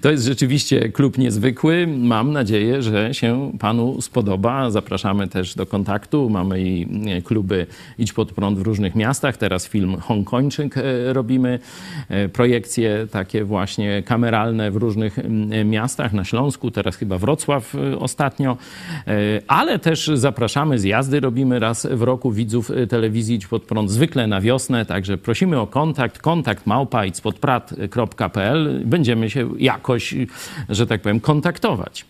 To jest rzeczywiście klub niezwykły. Mam nadzieję, że się panu spodoba. Zapraszamy też do kontaktu. Mamy i kluby Idź Pod Prąd w różnych miastach. Teraz film Hongkończyk robimy. Projekcje takie właśnie kameralne w różnych miastach. Na Śląsku, teraz chyba Wrocław ostatnio. Ale też zapraszamy, zjazdy robimy raz w roku widzów telewizji Idź Pod Prąd. Zwykle na wiosnę. Także prosimy o kontakt. Kontakt małpa idź pod prąd podprat kropka p l. Będziemy się jakoś, że tak powiem, kontaktować.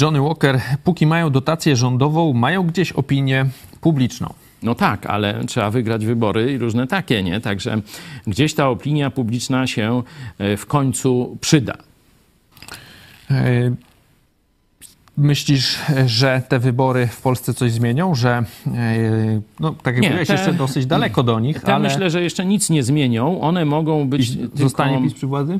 Johnny Walker, póki mają dotację rządową, mają gdzieś opinię publiczną. No tak, ale trzeba wygrać wybory i różne takie, nie? Także gdzieś ta opinia publiczna się w końcu przyda. Y- Myślisz, że te wybory w Polsce coś zmienią? Że, no tak jak mówiłeś, jeszcze dosyć daleko do nich, ale... Myślę, że jeszcze nic nie zmienią. One mogą być... Zostanie PiS przy władzy?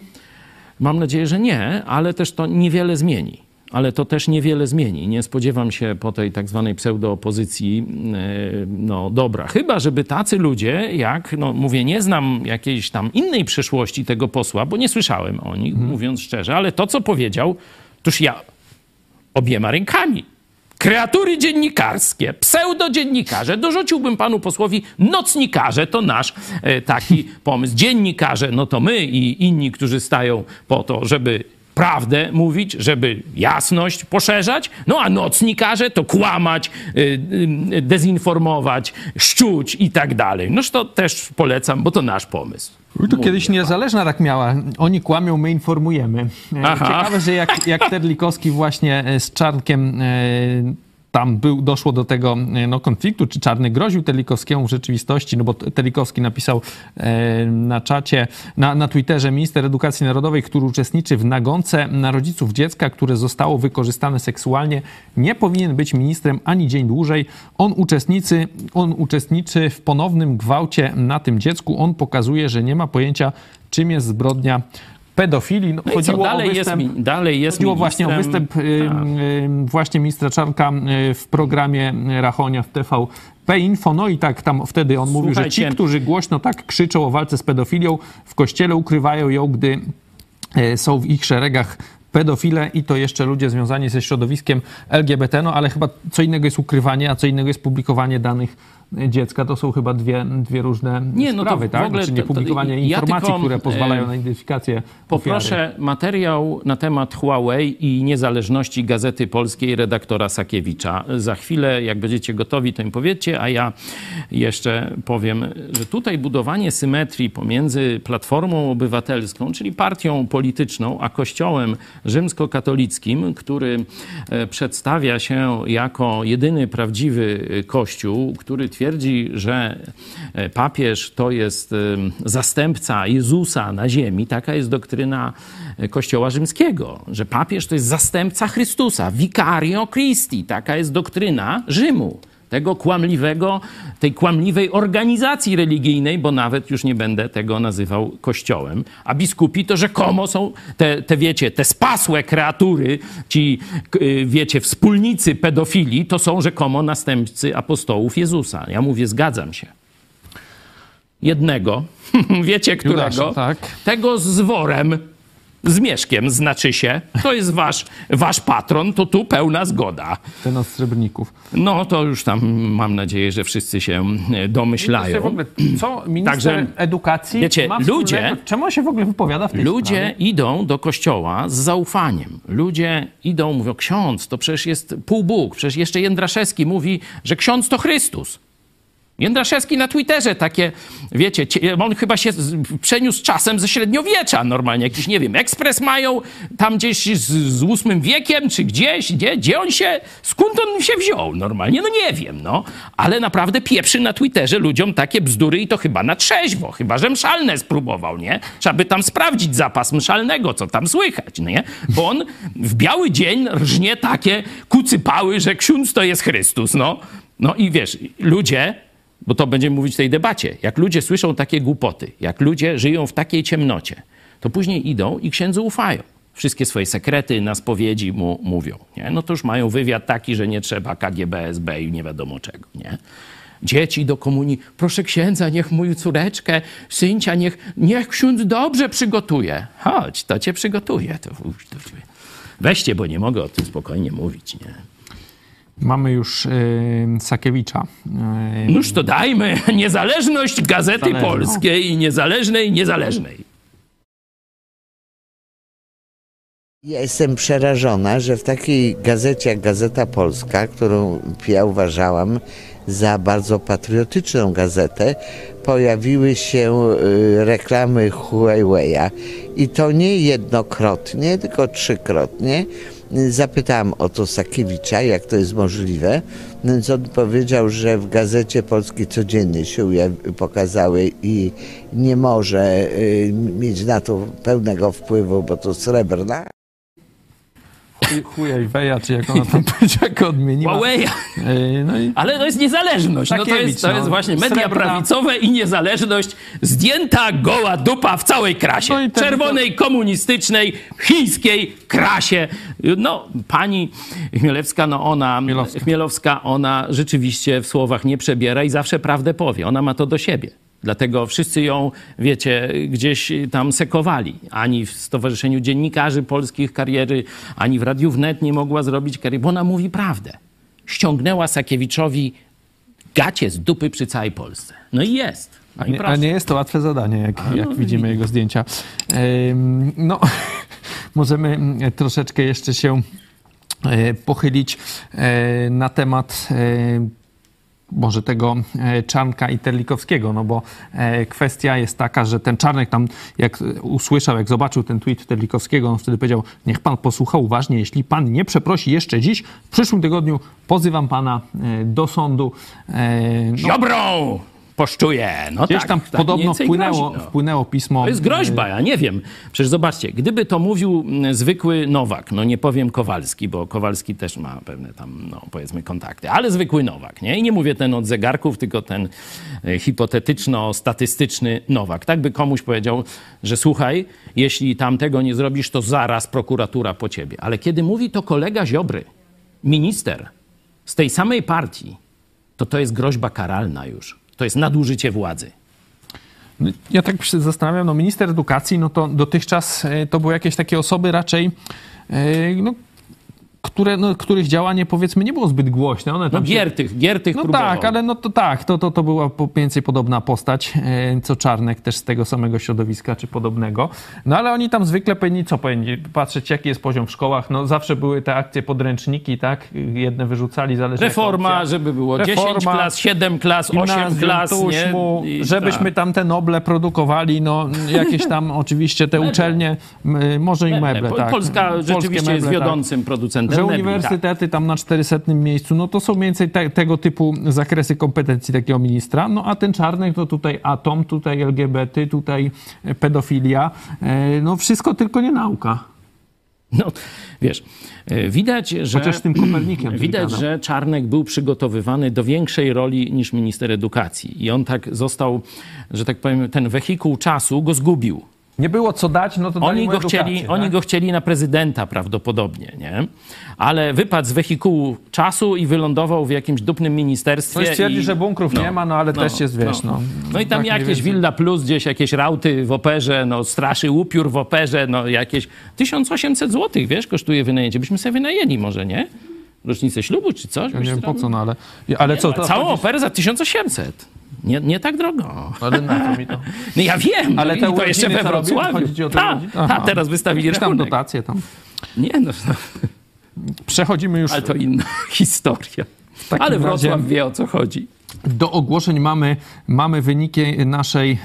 Mam nadzieję, że nie, ale też to niewiele zmieni. ale to też niewiele zmieni. Nie spodziewam się po tej tak zwanej pseudoopozycji no dobra. Chyba żeby tacy ludzie jak, no mówię, nie znam jakiejś tam innej przyszłości tego posła, bo nie słyszałem o nich, hmm. mówiąc szczerze, ale to, co powiedział, toż ja obiema rękami. Kreatury dziennikarskie, pseudodziennikarze. Dorzuciłbym panu posłowi nocnikarze, to nasz taki pomysł. Dziennikarze, no to my i inni, którzy stają po to, żeby prawdę mówić, żeby jasność poszerzać, no a nocnikarze to kłamać, dezinformować, szczuć i tak dalej. Noż to też polecam, bo to nasz pomysł. Uj, to kiedyś Niezależna tak miała. Oni kłamią, my informujemy. Aha. Ciekawe, że jak, jak Terlikowski właśnie z Czarnkiem tam był, doszło do tego no, konfliktu, czy Czarny groził Terlikowskiemu w rzeczywistości, no bo Terlikowski napisał e, na czacie, na, na Twitterze: minister edukacji narodowej, który uczestniczy w nagonce na rodziców dziecka, które zostało wykorzystane seksualnie, nie powinien być ministrem ani dzień dłużej. On uczestniczy, on uczestniczy w ponownym gwałcie na tym dziecku. On pokazuje, że nie ma pojęcia, czym jest zbrodnia pedofili. No, no chodziło co, dalej o występ, jest mi, dalej jest chodziło ministrem, właśnie o występ tak. yy, właśnie ministra Czarnka yy, w programie Rachonia w T V P Info. No i tak tam wtedy on Słuchajcie. mówił, że ci, którzy głośno tak krzyczą o walce z pedofilią, w kościele ukrywają ją, gdy yy, są w ich szeregach pedofile i to jeszcze ludzie związani ze środowiskiem L G B T. No ale chyba co innego jest ukrywanie, a co innego jest publikowanie danych dziecka, to są chyba dwie, dwie różne nie, no sprawy, to tak? Ogóle, znaczy nie publikowanie to, to, ja informacji, tylko, które pozwalają na identyfikację Poproszę ofiary. Materiał na temat Huawei i niezależności Gazety Polskiej redaktora Sakiewicza. Za chwilę, jak będziecie gotowi, to im powiedzcie, a ja jeszcze powiem, że tutaj budowanie symetrii pomiędzy Platformą Obywatelską, czyli partią polityczną, a Kościołem rzymskokatolickim, który przedstawia się jako jedyny prawdziwy Kościół, który twierdzi, że papież to jest zastępca Jezusa na ziemi. Taka jest doktryna Kościoła rzymskiego, że papież to jest zastępca Chrystusa, vicario Christi. Taka jest doktryna Rzymu, tego kłamliwego, tej kłamliwej organizacji religijnej, bo nawet już nie będę tego nazywał kościołem. A biskupi to rzekomo są te, te wiecie, te spasłe kreatury, ci, wiecie, wspólnicy pedofili, to są rzekomo następcy apostołów Jezusa. Ja mówię, zgadzam się. Jednego, wiecie którego? Judasza, tak. Tego z worem, z mieszkiem znaczy się, to jest wasz, wasz patron, to tu pełna zgoda. Ten od srebrników. No to już tam mam nadzieję, że wszyscy się domyślają. W ogóle, co minister Także, edukacji wiecie, ma ludzie, czemu on się w ogóle wypowiada w tej Ludzie sprawie? Idą do kościoła z zaufaniem. Ludzie idą, mówią, ksiądz to przecież jest półbóg, przecież jeszcze Jędraszewski mówi, że ksiądz to Chrystus. Jędraszewski na Twitterze takie, wiecie, on chyba się przeniósł czasem ze średniowiecza normalnie. Jakiś, nie wiem, ekspres mają tam gdzieś z ósmym wiekiem czy gdzieś, gdzie, gdzie on się, skąd on się wziął normalnie? No nie wiem, no. Ale naprawdę pieprzy na Twitterze ludziom takie bzdury i to chyba na trzeźwo. Chyba, że mszalne spróbował, nie? Trzeba by tam sprawdzić zapas mszalnego, co tam słychać, nie? Bo on w biały dzień rżnie takie kucypały, że ksiądz to jest Chrystus, no. No i wiesz, ludzie... Bo to będziemy mówić w tej debacie. Jak ludzie słyszą takie głupoty, jak ludzie żyją w takiej ciemnocie, to później idą i księdzu ufają. Wszystkie swoje sekrety na spowiedzi mu mówią. Nie? No to już mają wywiad taki, że nie trzeba K G B, S B i nie wiadomo czego. Nie? Dzieci do komunii. Proszę księdza, niech moją córeczkę, syncia, niech, niech ksiądz dobrze przygotuje. Chodź, to cię przygotuje. To, to, weźcie, bo nie mogę o tym spokojnie mówić. Nie? Mamy już yy, Sakiewicza. Yy, Noż to dajmy niezależność Gazety Zależne. Polskiej i niezależnej, niezależnej. Ja jestem przerażona, że w takiej gazecie jak Gazeta Polska, którą ja uważałam za bardzo patriotyczną gazetę, pojawiły się reklamy Huawei'a. I to nie jednokrotnie, tylko trzykrotnie. Zapytałam o to Sakiewicza, jak to jest możliwe, więc on powiedział, że w Gazecie Polskiej codziennie się pokazały i nie może mieć na to pełnego wpływu, bo to srebrna. Huawei'a, czy jak ona tam powiedziała, odmieniła. Huawei'a. No i... Ale to jest niezależność. No to jest, to jest właśnie media Srebrna. Prawicowe i niezależność. Zdjęta goła dupa w całej krasie. No i ten, czerwonej, to... komunistycznej, chińskiej krasie. No, pani Chmielewska, no ona, Chmielowska. Chmielowska, ona rzeczywiście w słowach nie przebiera i zawsze prawdę powie. Ona ma to do siebie. Dlatego wszyscy ją, wiecie, gdzieś tam sekowali. Ani w Stowarzyszeniu Dziennikarzy Polskich kariery, ani w Radiu Wnet nie mogła zrobić kariery, bo ona mówi prawdę. Ściągnęła Sakiewiczowi gacie z dupy przy całej Polsce. No i jest. No i nie, a nie jest to łatwe zadanie, jak, no, jak widzimy jego zdjęcia. Ym, no, możemy troszeczkę jeszcze się pochylić na temat... może tego Czarnka i Terlikowskiego, no bo kwestia jest taka, że ten Czarnek tam, jak usłyszał, jak zobaczył ten tweet Terlikowskiego, on wtedy powiedział, niech pan posłucha uważnie, jeśli pan nie przeprosi jeszcze dziś, w przyszłym tygodniu pozywam pana do sądu. No, Ziobrą! Poszczuje! No gdzieś tak, tam tak podobno wpłynęło, grozi, no. wpłynęło pismo... To jest groźba, ja nie wiem. Przecież zobaczcie, gdyby to mówił zwykły Nowak, no nie powiem Kowalski, bo Kowalski też ma pewne tam, no powiedzmy, kontakty, ale zwykły Nowak, nie? I nie mówię ten od zegarków, tylko ten hipotetyczno-statystyczny Nowak. Tak by komuś powiedział, że słuchaj, jeśli tam tego nie zrobisz, to zaraz prokuratura po ciebie. Ale kiedy mówi to kolega Ziobry, minister z tej samej partii, to to jest groźba karalna już. To jest nadużycie władzy. Ja tak się zastanawiam, no minister edukacji, no to dotychczas to były jakieś takie osoby raczej, no, które, no, których działanie powiedzmy nie było zbyt głośne. One tam no Giertych, się... Giertych no próbował. Tak, ale no to tak, to, to, to była więcej podobna postać, co Czarnek też z tego samego środowiska, czy podobnego. No ale oni tam zwykle powinni, co powinni, patrzeć jaki jest poziom w szkołach. No zawsze były te akcje podręczniki, tak? Jedne wyrzucali, zależy Reforma, żeby było Reforma, dziesięć klas, siedem klas, osiem klas. Tuśmu, nie? I, żebyśmy tak. tam te noble produkowali, no jakieś tam oczywiście te uczelnie, może i meble, meble tak. Polska rzeczywiście meble, jest wiodącym tak. producentem. Że uniwersytety tam na czterysetnym miejscu, no to są mniej więcej te, tego typu zakresy kompetencji takiego ministra. No a ten Czarnek to tutaj atom, tutaj L G B T, tutaj pedofilia. No wszystko, tylko nie nauka. No wiesz, widać, że... Chociaż tym Kopernikiem. Widać, że Czarnek był przygotowywany do większej roli niż minister edukacji. I on tak został, że tak powiem, ten wehikuł czasu go zgubił. Nie było co dać, no to oni go edukację, chcieli, tak? Oni go chcieli na prezydenta prawdopodobnie, nie? Ale wypadł z wehikułu czasu i wylądował w jakimś dupnym ministerstwie. No i stwierdzi, że bunkrów no, nie ma, no ale no, też jest, wiesz, no. No, no i tam tak jakieś Villa Plus, gdzieś jakieś rauty w operze, no straszy upiór w operze, no jakieś... tysiąc osiemset złotych, wiesz, kosztuje wynajęcie. Byśmy sobie wynajęli może, nie? Rocznicę ślubu czy coś? Ja nie wiem po co, no ale... ale nie, co, to całą to... operę za tysiąc osiemset. Nie, nie tak drogo. Ale na to mi to... No ja wiem, ale no, te to jeszcze we Wrocławiu. Ta, ta, teraz wystawili rachunek. Tam dotacje tam. Nie no. Przechodzimy już... Ale to inna historia. Ale Wrocław wie, o co chodzi. Do ogłoszeń mamy, mamy wyniki naszej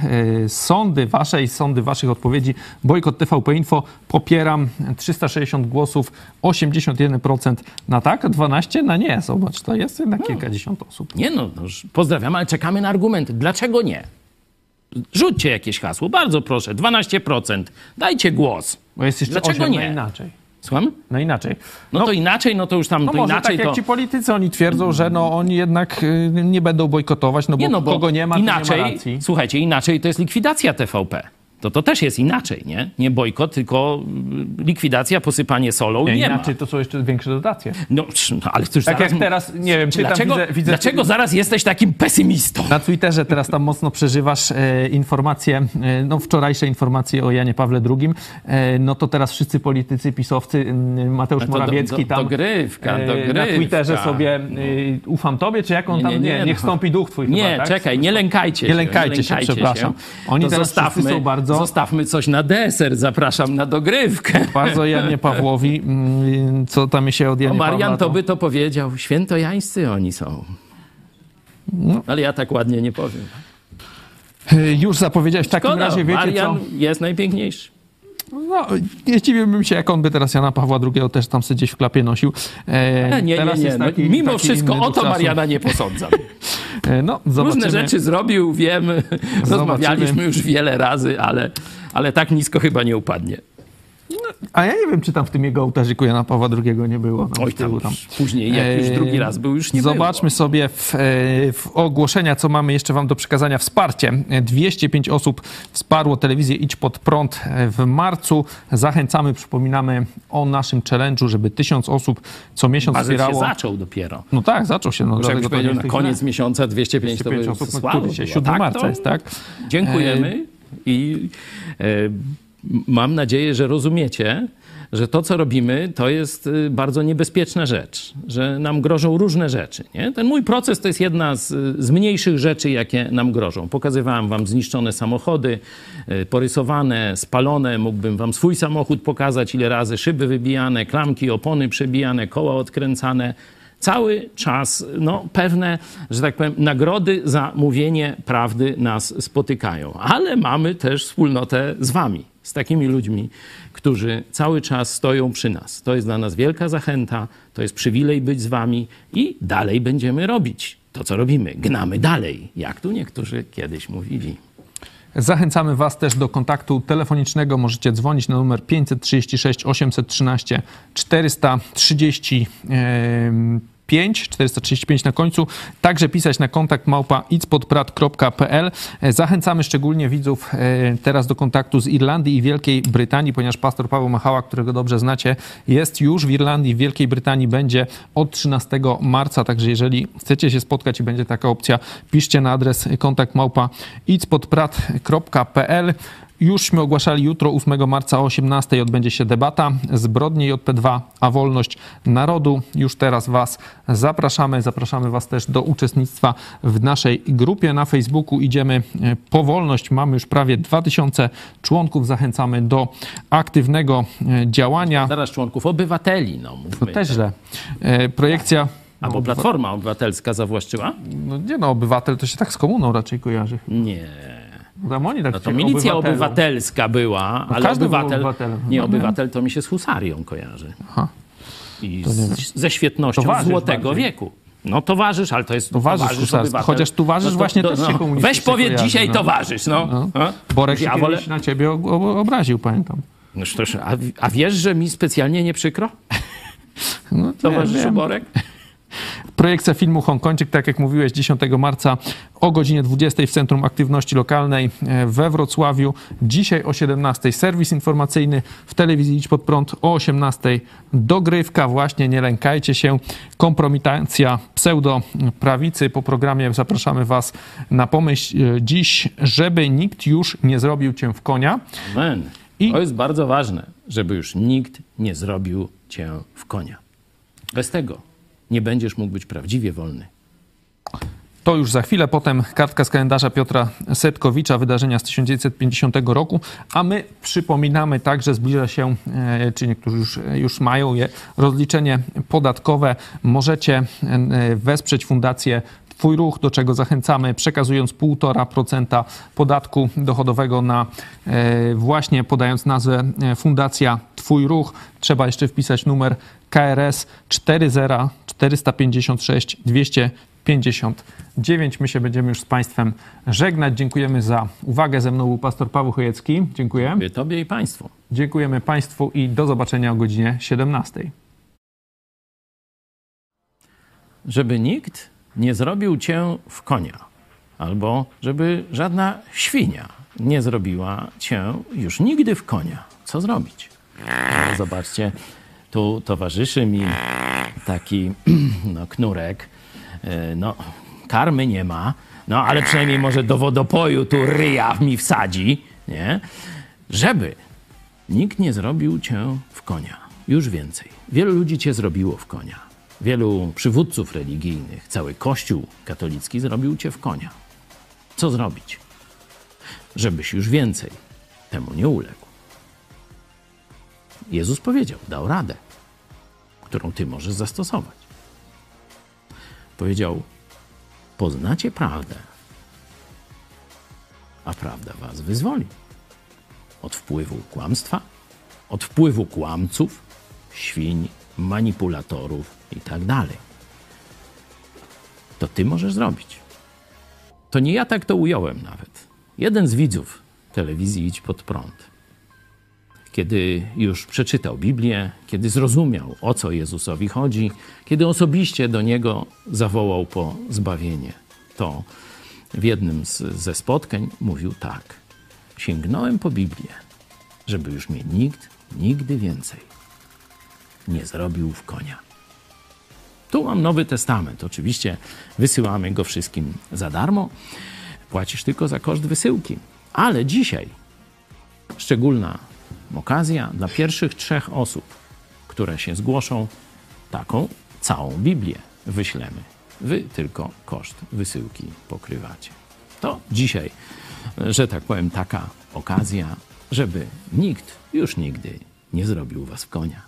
y, sondy, waszej sondy, waszych odpowiedzi. Bojkot T V P Info, popieram, trzysta sześćdziesiąt głosów, osiemdziesiąt jeden procent na tak, dwanaście procent na nie. Zobacz, to jest jednak no, kilkadziesiąt osób. Nie no, no, pozdrawiam, ale czekamy na argumenty. Dlaczego nie? Rzućcie jakieś hasło, bardzo proszę, dwanaście procent, dajcie głos. Bo jest jeszcze dlaczego osiem, nie? Inaczej. Słucham? No inaczej. No, no to inaczej, no to już tam no to może inaczej. Tak jak to... ci politycy, oni twierdzą, że no oni jednak y, nie będą bojkotować, no bo, nie no, bo kogo nie ma, inaczej, to nie ma racji. Słuchajcie, inaczej to jest likwidacja T V P. To to też jest inaczej, nie? Nie bojkot, tylko likwidacja, posypanie solą. Nie, nie inaczej ma. To są jeszcze większe dotacje. No, no ale cóż, tak zaraz... jak teraz, nie wiem, czy dlaczego, widzę, widzę... dlaczego zaraz jesteś takim pesymistą? Na Twitterze teraz tam mocno przeżywasz e, informacje, e, no wczorajsze informacje o Janie Pawle drugiego. E, no to teraz wszyscy politycy, pisowcy, Mateusz Morawiecki tam... Dogrywka, dogrywka. Na Twitterze sobie, e, ufam tobie, czy jak on tam... Nie, nie, nie, nie niech stąpi duch twój nie, chyba, nie, tak? czekaj, nie lękajcie nie się. Lękajcie nie się, lękajcie się, przepraszam. Się. Oni to teraz zostawmy. Wszyscy są bardzo... Zostawmy coś na deser, zapraszam na dogrywkę. Bardzo Janie Pawłowi, co tam się od Janie no Marian Pawła, to... to by to powiedział, świętojańscy oni są. No. Ale ja tak ładnie nie powiem. Już zapowiedziałeś w takim Szkoda, razie, wiecie Marian co? Jest najpiękniejszy. No, nie zdziwiłbym się, jak on by teraz Jana Pawła drugiego też tam sobie gdzieś w klapie nosił. E, nie, nie, teraz nie. Jest taki, no, mimo taki wszystko o to Mariana nie posądzam. No, różne rzeczy zrobił, wiem, zobaczymy. Rozmawialiśmy już wiele razy, ale, ale tak nisko chyba nie upadnie. A ja nie wiem, czy tam w tym jego ołtarzyku Jana Pawła drugiego nie było. Tam Oj, tam, tam później, jak już drugi raz był, już nie Zobaczmy było. Zobaczmy sobie w, w ogłoszenia, co mamy jeszcze wam do przekazania. Wsparcie. dwieście pięć osób wsparło telewizję Idź Pod Prąd w marcu. Zachęcamy, przypominamy o naszym challenge'u, żeby tysiąc osób co miesiąc Bazyl wspierało. Się zaczął dopiero. No tak, zaczął się. No, dlatego to nie na koniec nie... miesiąca dwieście pięć, dwieście pięć to było osób, słabo było. siódmego tak, marca to... jest, tak? Dziękujemy i... E... Mam nadzieję, że rozumiecie, że to, co robimy, to jest bardzo niebezpieczna rzecz, że nam grożą różne rzeczy, nie? Ten mój proces to jest jedna z, z mniejszych rzeczy, jakie nam grożą. Pokazywałem wam zniszczone samochody, porysowane, spalone. Mógłbym wam swój samochód pokazać, ile razy szyby wybijane, klamki, opony przebijane, koła odkręcane. Cały czas no, pewne, że tak powiem, nagrody za mówienie prawdy nas spotykają. Ale mamy też wspólnotę z wami, z takimi ludźmi, którzy cały czas stoją przy nas. To jest dla nas wielka zachęta, to jest przywilej być z wami i dalej będziemy robić to, co robimy. Gnamy dalej, jak tu niektórzy kiedyś mówili. Zachęcamy was też do kontaktu telefonicznego. Możecie dzwonić na numer pięćset trzydzieści sześć osiemset trzynaście czterysta trzydzieści pięć na końcu. Także pisać na kontakt małpa idspodprat kropka p l. Zachęcamy szczególnie widzów teraz do kontaktu z Irlandii i Wielkiej Brytanii, ponieważ pastor Paweł Machała, którego dobrze znacie, jest już w Irlandii, w Wielkiej Brytanii, będzie od trzynastego marca. Także jeżeli chcecie się spotkać i będzie taka opcja, piszcie na adres kontakt małpa idspodprat kropka p l. Jużśmy ogłaszali, jutro ósmego marca o osiemnastej odbędzie się debata Zbrodnie J P dwa, a wolność narodu. Już teraz was zapraszamy. Zapraszamy was też do uczestnictwa w naszej grupie na Facebooku. Idziemy po wolność. Mamy już prawie dwa tysiące członków. Zachęcamy do aktywnego działania. Zaraz członków obywateli. No, mówmy, to też źle. Projekcja... A bo Platforma Obywatelska zawłaszczyła? No nie no, obywatel to się tak z komuną raczej kojarzy. Nie... Oni tak no to milicja obywatelska była, no ale obywatel, był nie, obywatel to mi się z husarią kojarzy. Aha. I z, ze świetnością towarzysz złotego bardziej. Wieku. No towarzysz, ale to jest towarzysz, towarzysz obywatel. Chociaż towarzysz no, właśnie to, też no, się komunikuje. Weź powiedz kojarzy, dzisiaj no. towarzysz, no. no. no. Borek się kiedyś na ciebie obraził, pamiętam. No, a, a wiesz, że mi specjalnie nie przykro? No, towarzyszu Borek? Projekcja filmu Hongkończyk, tak jak mówiłeś, dziesiątego marca o godzinie dwudziestej w Centrum Aktywności Lokalnej we Wrocławiu. Dzisiaj o siedemnastej serwis informacyjny w telewizji Idź Pod Prąd, o osiemnastej dogrywka. Właśnie nie lękajcie się, kompromitacja pseudoprawicy. Po programie zapraszamy was na pomyśl dziś, żeby nikt już nie zrobił cię w konia. Amen. I... To jest bardzo ważne, żeby już nikt nie zrobił cię w konia. Bez tego nie będziesz mógł być prawdziwie wolny. To już za chwilę, potem kartka z kalendarza Piotra Setkowicza, wydarzenia z tysiąc dziewięćset pięćdziesiątego roku, a my przypominamy także, zbliża się, czy niektórzy już, już mają je, rozliczenie podatkowe. Możecie wesprzeć fundację Twój Ruch, do czego zachęcamy, przekazując półtora procent podatku dochodowego na właśnie, podając nazwę Fundacja Twój Ruch. Trzeba jeszcze wpisać numer K R S cztery zero cztery pięć sześć dwa pięć dziewięć. My się będziemy już z państwem żegnać. Dziękujemy za uwagę. Ze mną był pastor Paweł Chojecki. Dziękuję. Dziękuję tobie i państwu. Dziękujemy państwu i do zobaczenia o godzinie siedemnastej. Żeby nikt nie zrobił cię w konia, albo żeby żadna świnia nie zrobiła cię już nigdy w konia. Co zrobić? No, zobaczcie, tu towarzyszy mi taki no, knurek. No, karmy nie ma, no ale przynajmniej może do wodopoju tu ryja mi wsadzi, nie? Żeby nikt nie zrobił cię w konia. Już więcej. Wielu ludzi cię zrobiło w konia. Wielu przywódców religijnych, cały Kościół katolicki zrobił cię w konia. Co zrobić? Żebyś już więcej temu nie uległ. Jezus powiedział, dał radę, którą ty możesz zastosować. Powiedział, poznacie prawdę, a prawda was wyzwoli od wpływu kłamstwa, od wpływu kłamców, świń, manipulatorów i tak dalej. To ty możesz zrobić. To nie ja tak to ująłem nawet. Jeden z widzów telewizji Idź Pod Prąd kiedy już przeczytał Biblię, kiedy zrozumiał, o co Jezusowi chodzi, kiedy osobiście do Niego zawołał po zbawienie. To w jednym z, ze spotkań mówił tak. Sięgnąłem po Biblię, żeby już mnie nikt nigdy więcej nie zrobił w konia. Tu mam Nowy Testament. Oczywiście wysyłamy go wszystkim za darmo. Płacisz tylko za koszt wysyłki. Ale dzisiaj szczególna okazja dla pierwszych trzech osób, które się zgłoszą, taką całą Biblię wyślemy. Wy tylko koszt wysyłki pokrywacie. To dzisiaj, że tak powiem, taka okazja, żeby nikt już nigdy nie zrobił was w konia.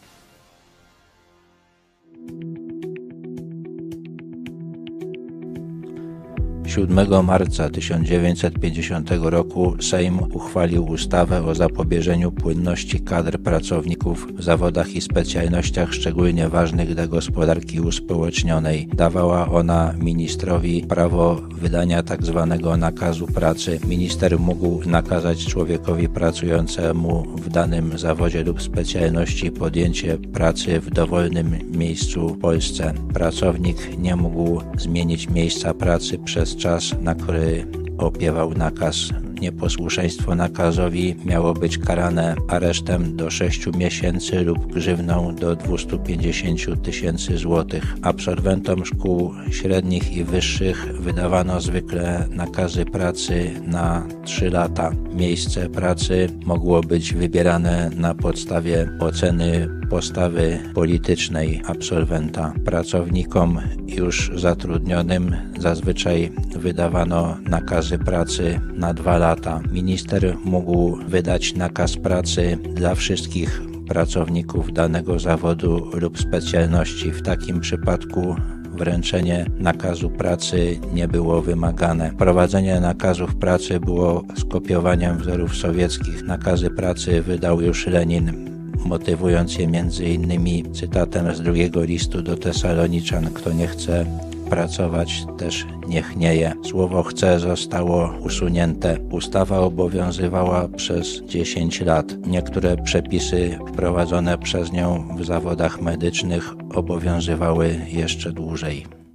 siódmego marca tysiąc dziewięćset pięćdziesiątego roku Sejm uchwalił ustawę o zapobieżeniu płynności kadr pracowników w zawodach i specjalnościach szczególnie ważnych dla gospodarki uspołecznionej. Dawała ona ministrowi prawo wydania tzw. nakazu pracy. Minister mógł nakazać człowiekowi pracującemu w danym zawodzie lub specjalności podjęcie pracy w dowolnym miejscu w Polsce. Pracownik nie mógł zmienić miejsca pracy przez czas, na który opiewał nakaz. Nieposłuszeństwo nakazowi miało być karane aresztem do sześciu miesięcy lub grzywną do dwustu pięćdziesięciu tysięcy złotych. Absolwentom szkół średnich i wyższych wydawano zwykle nakazy pracy na trzy lata. Miejsce pracy mogło być wybierane na podstawie oceny postawy politycznej absolwenta. Pracownikom już zatrudnionym zazwyczaj wydawano nakazy pracy na dwa lata. Minister mógł wydać nakaz pracy dla wszystkich pracowników danego zawodu lub specjalności. W takim przypadku wręczenie nakazu pracy nie było wymagane. Prowadzenie nakazów pracy było skopiowaniem wzorów sowieckich. Nakazy pracy wydał już Lenin, motywując je między innymi cytatem z drugiego listu do Tesaloniczan: kto nie chce pracować, też niech nie je. Słowo chce zostało usunięte. Ustawa obowiązywała przez dziesięć lat. Niektóre przepisy wprowadzone przez nią w zawodach medycznych obowiązywały jeszcze dłużej.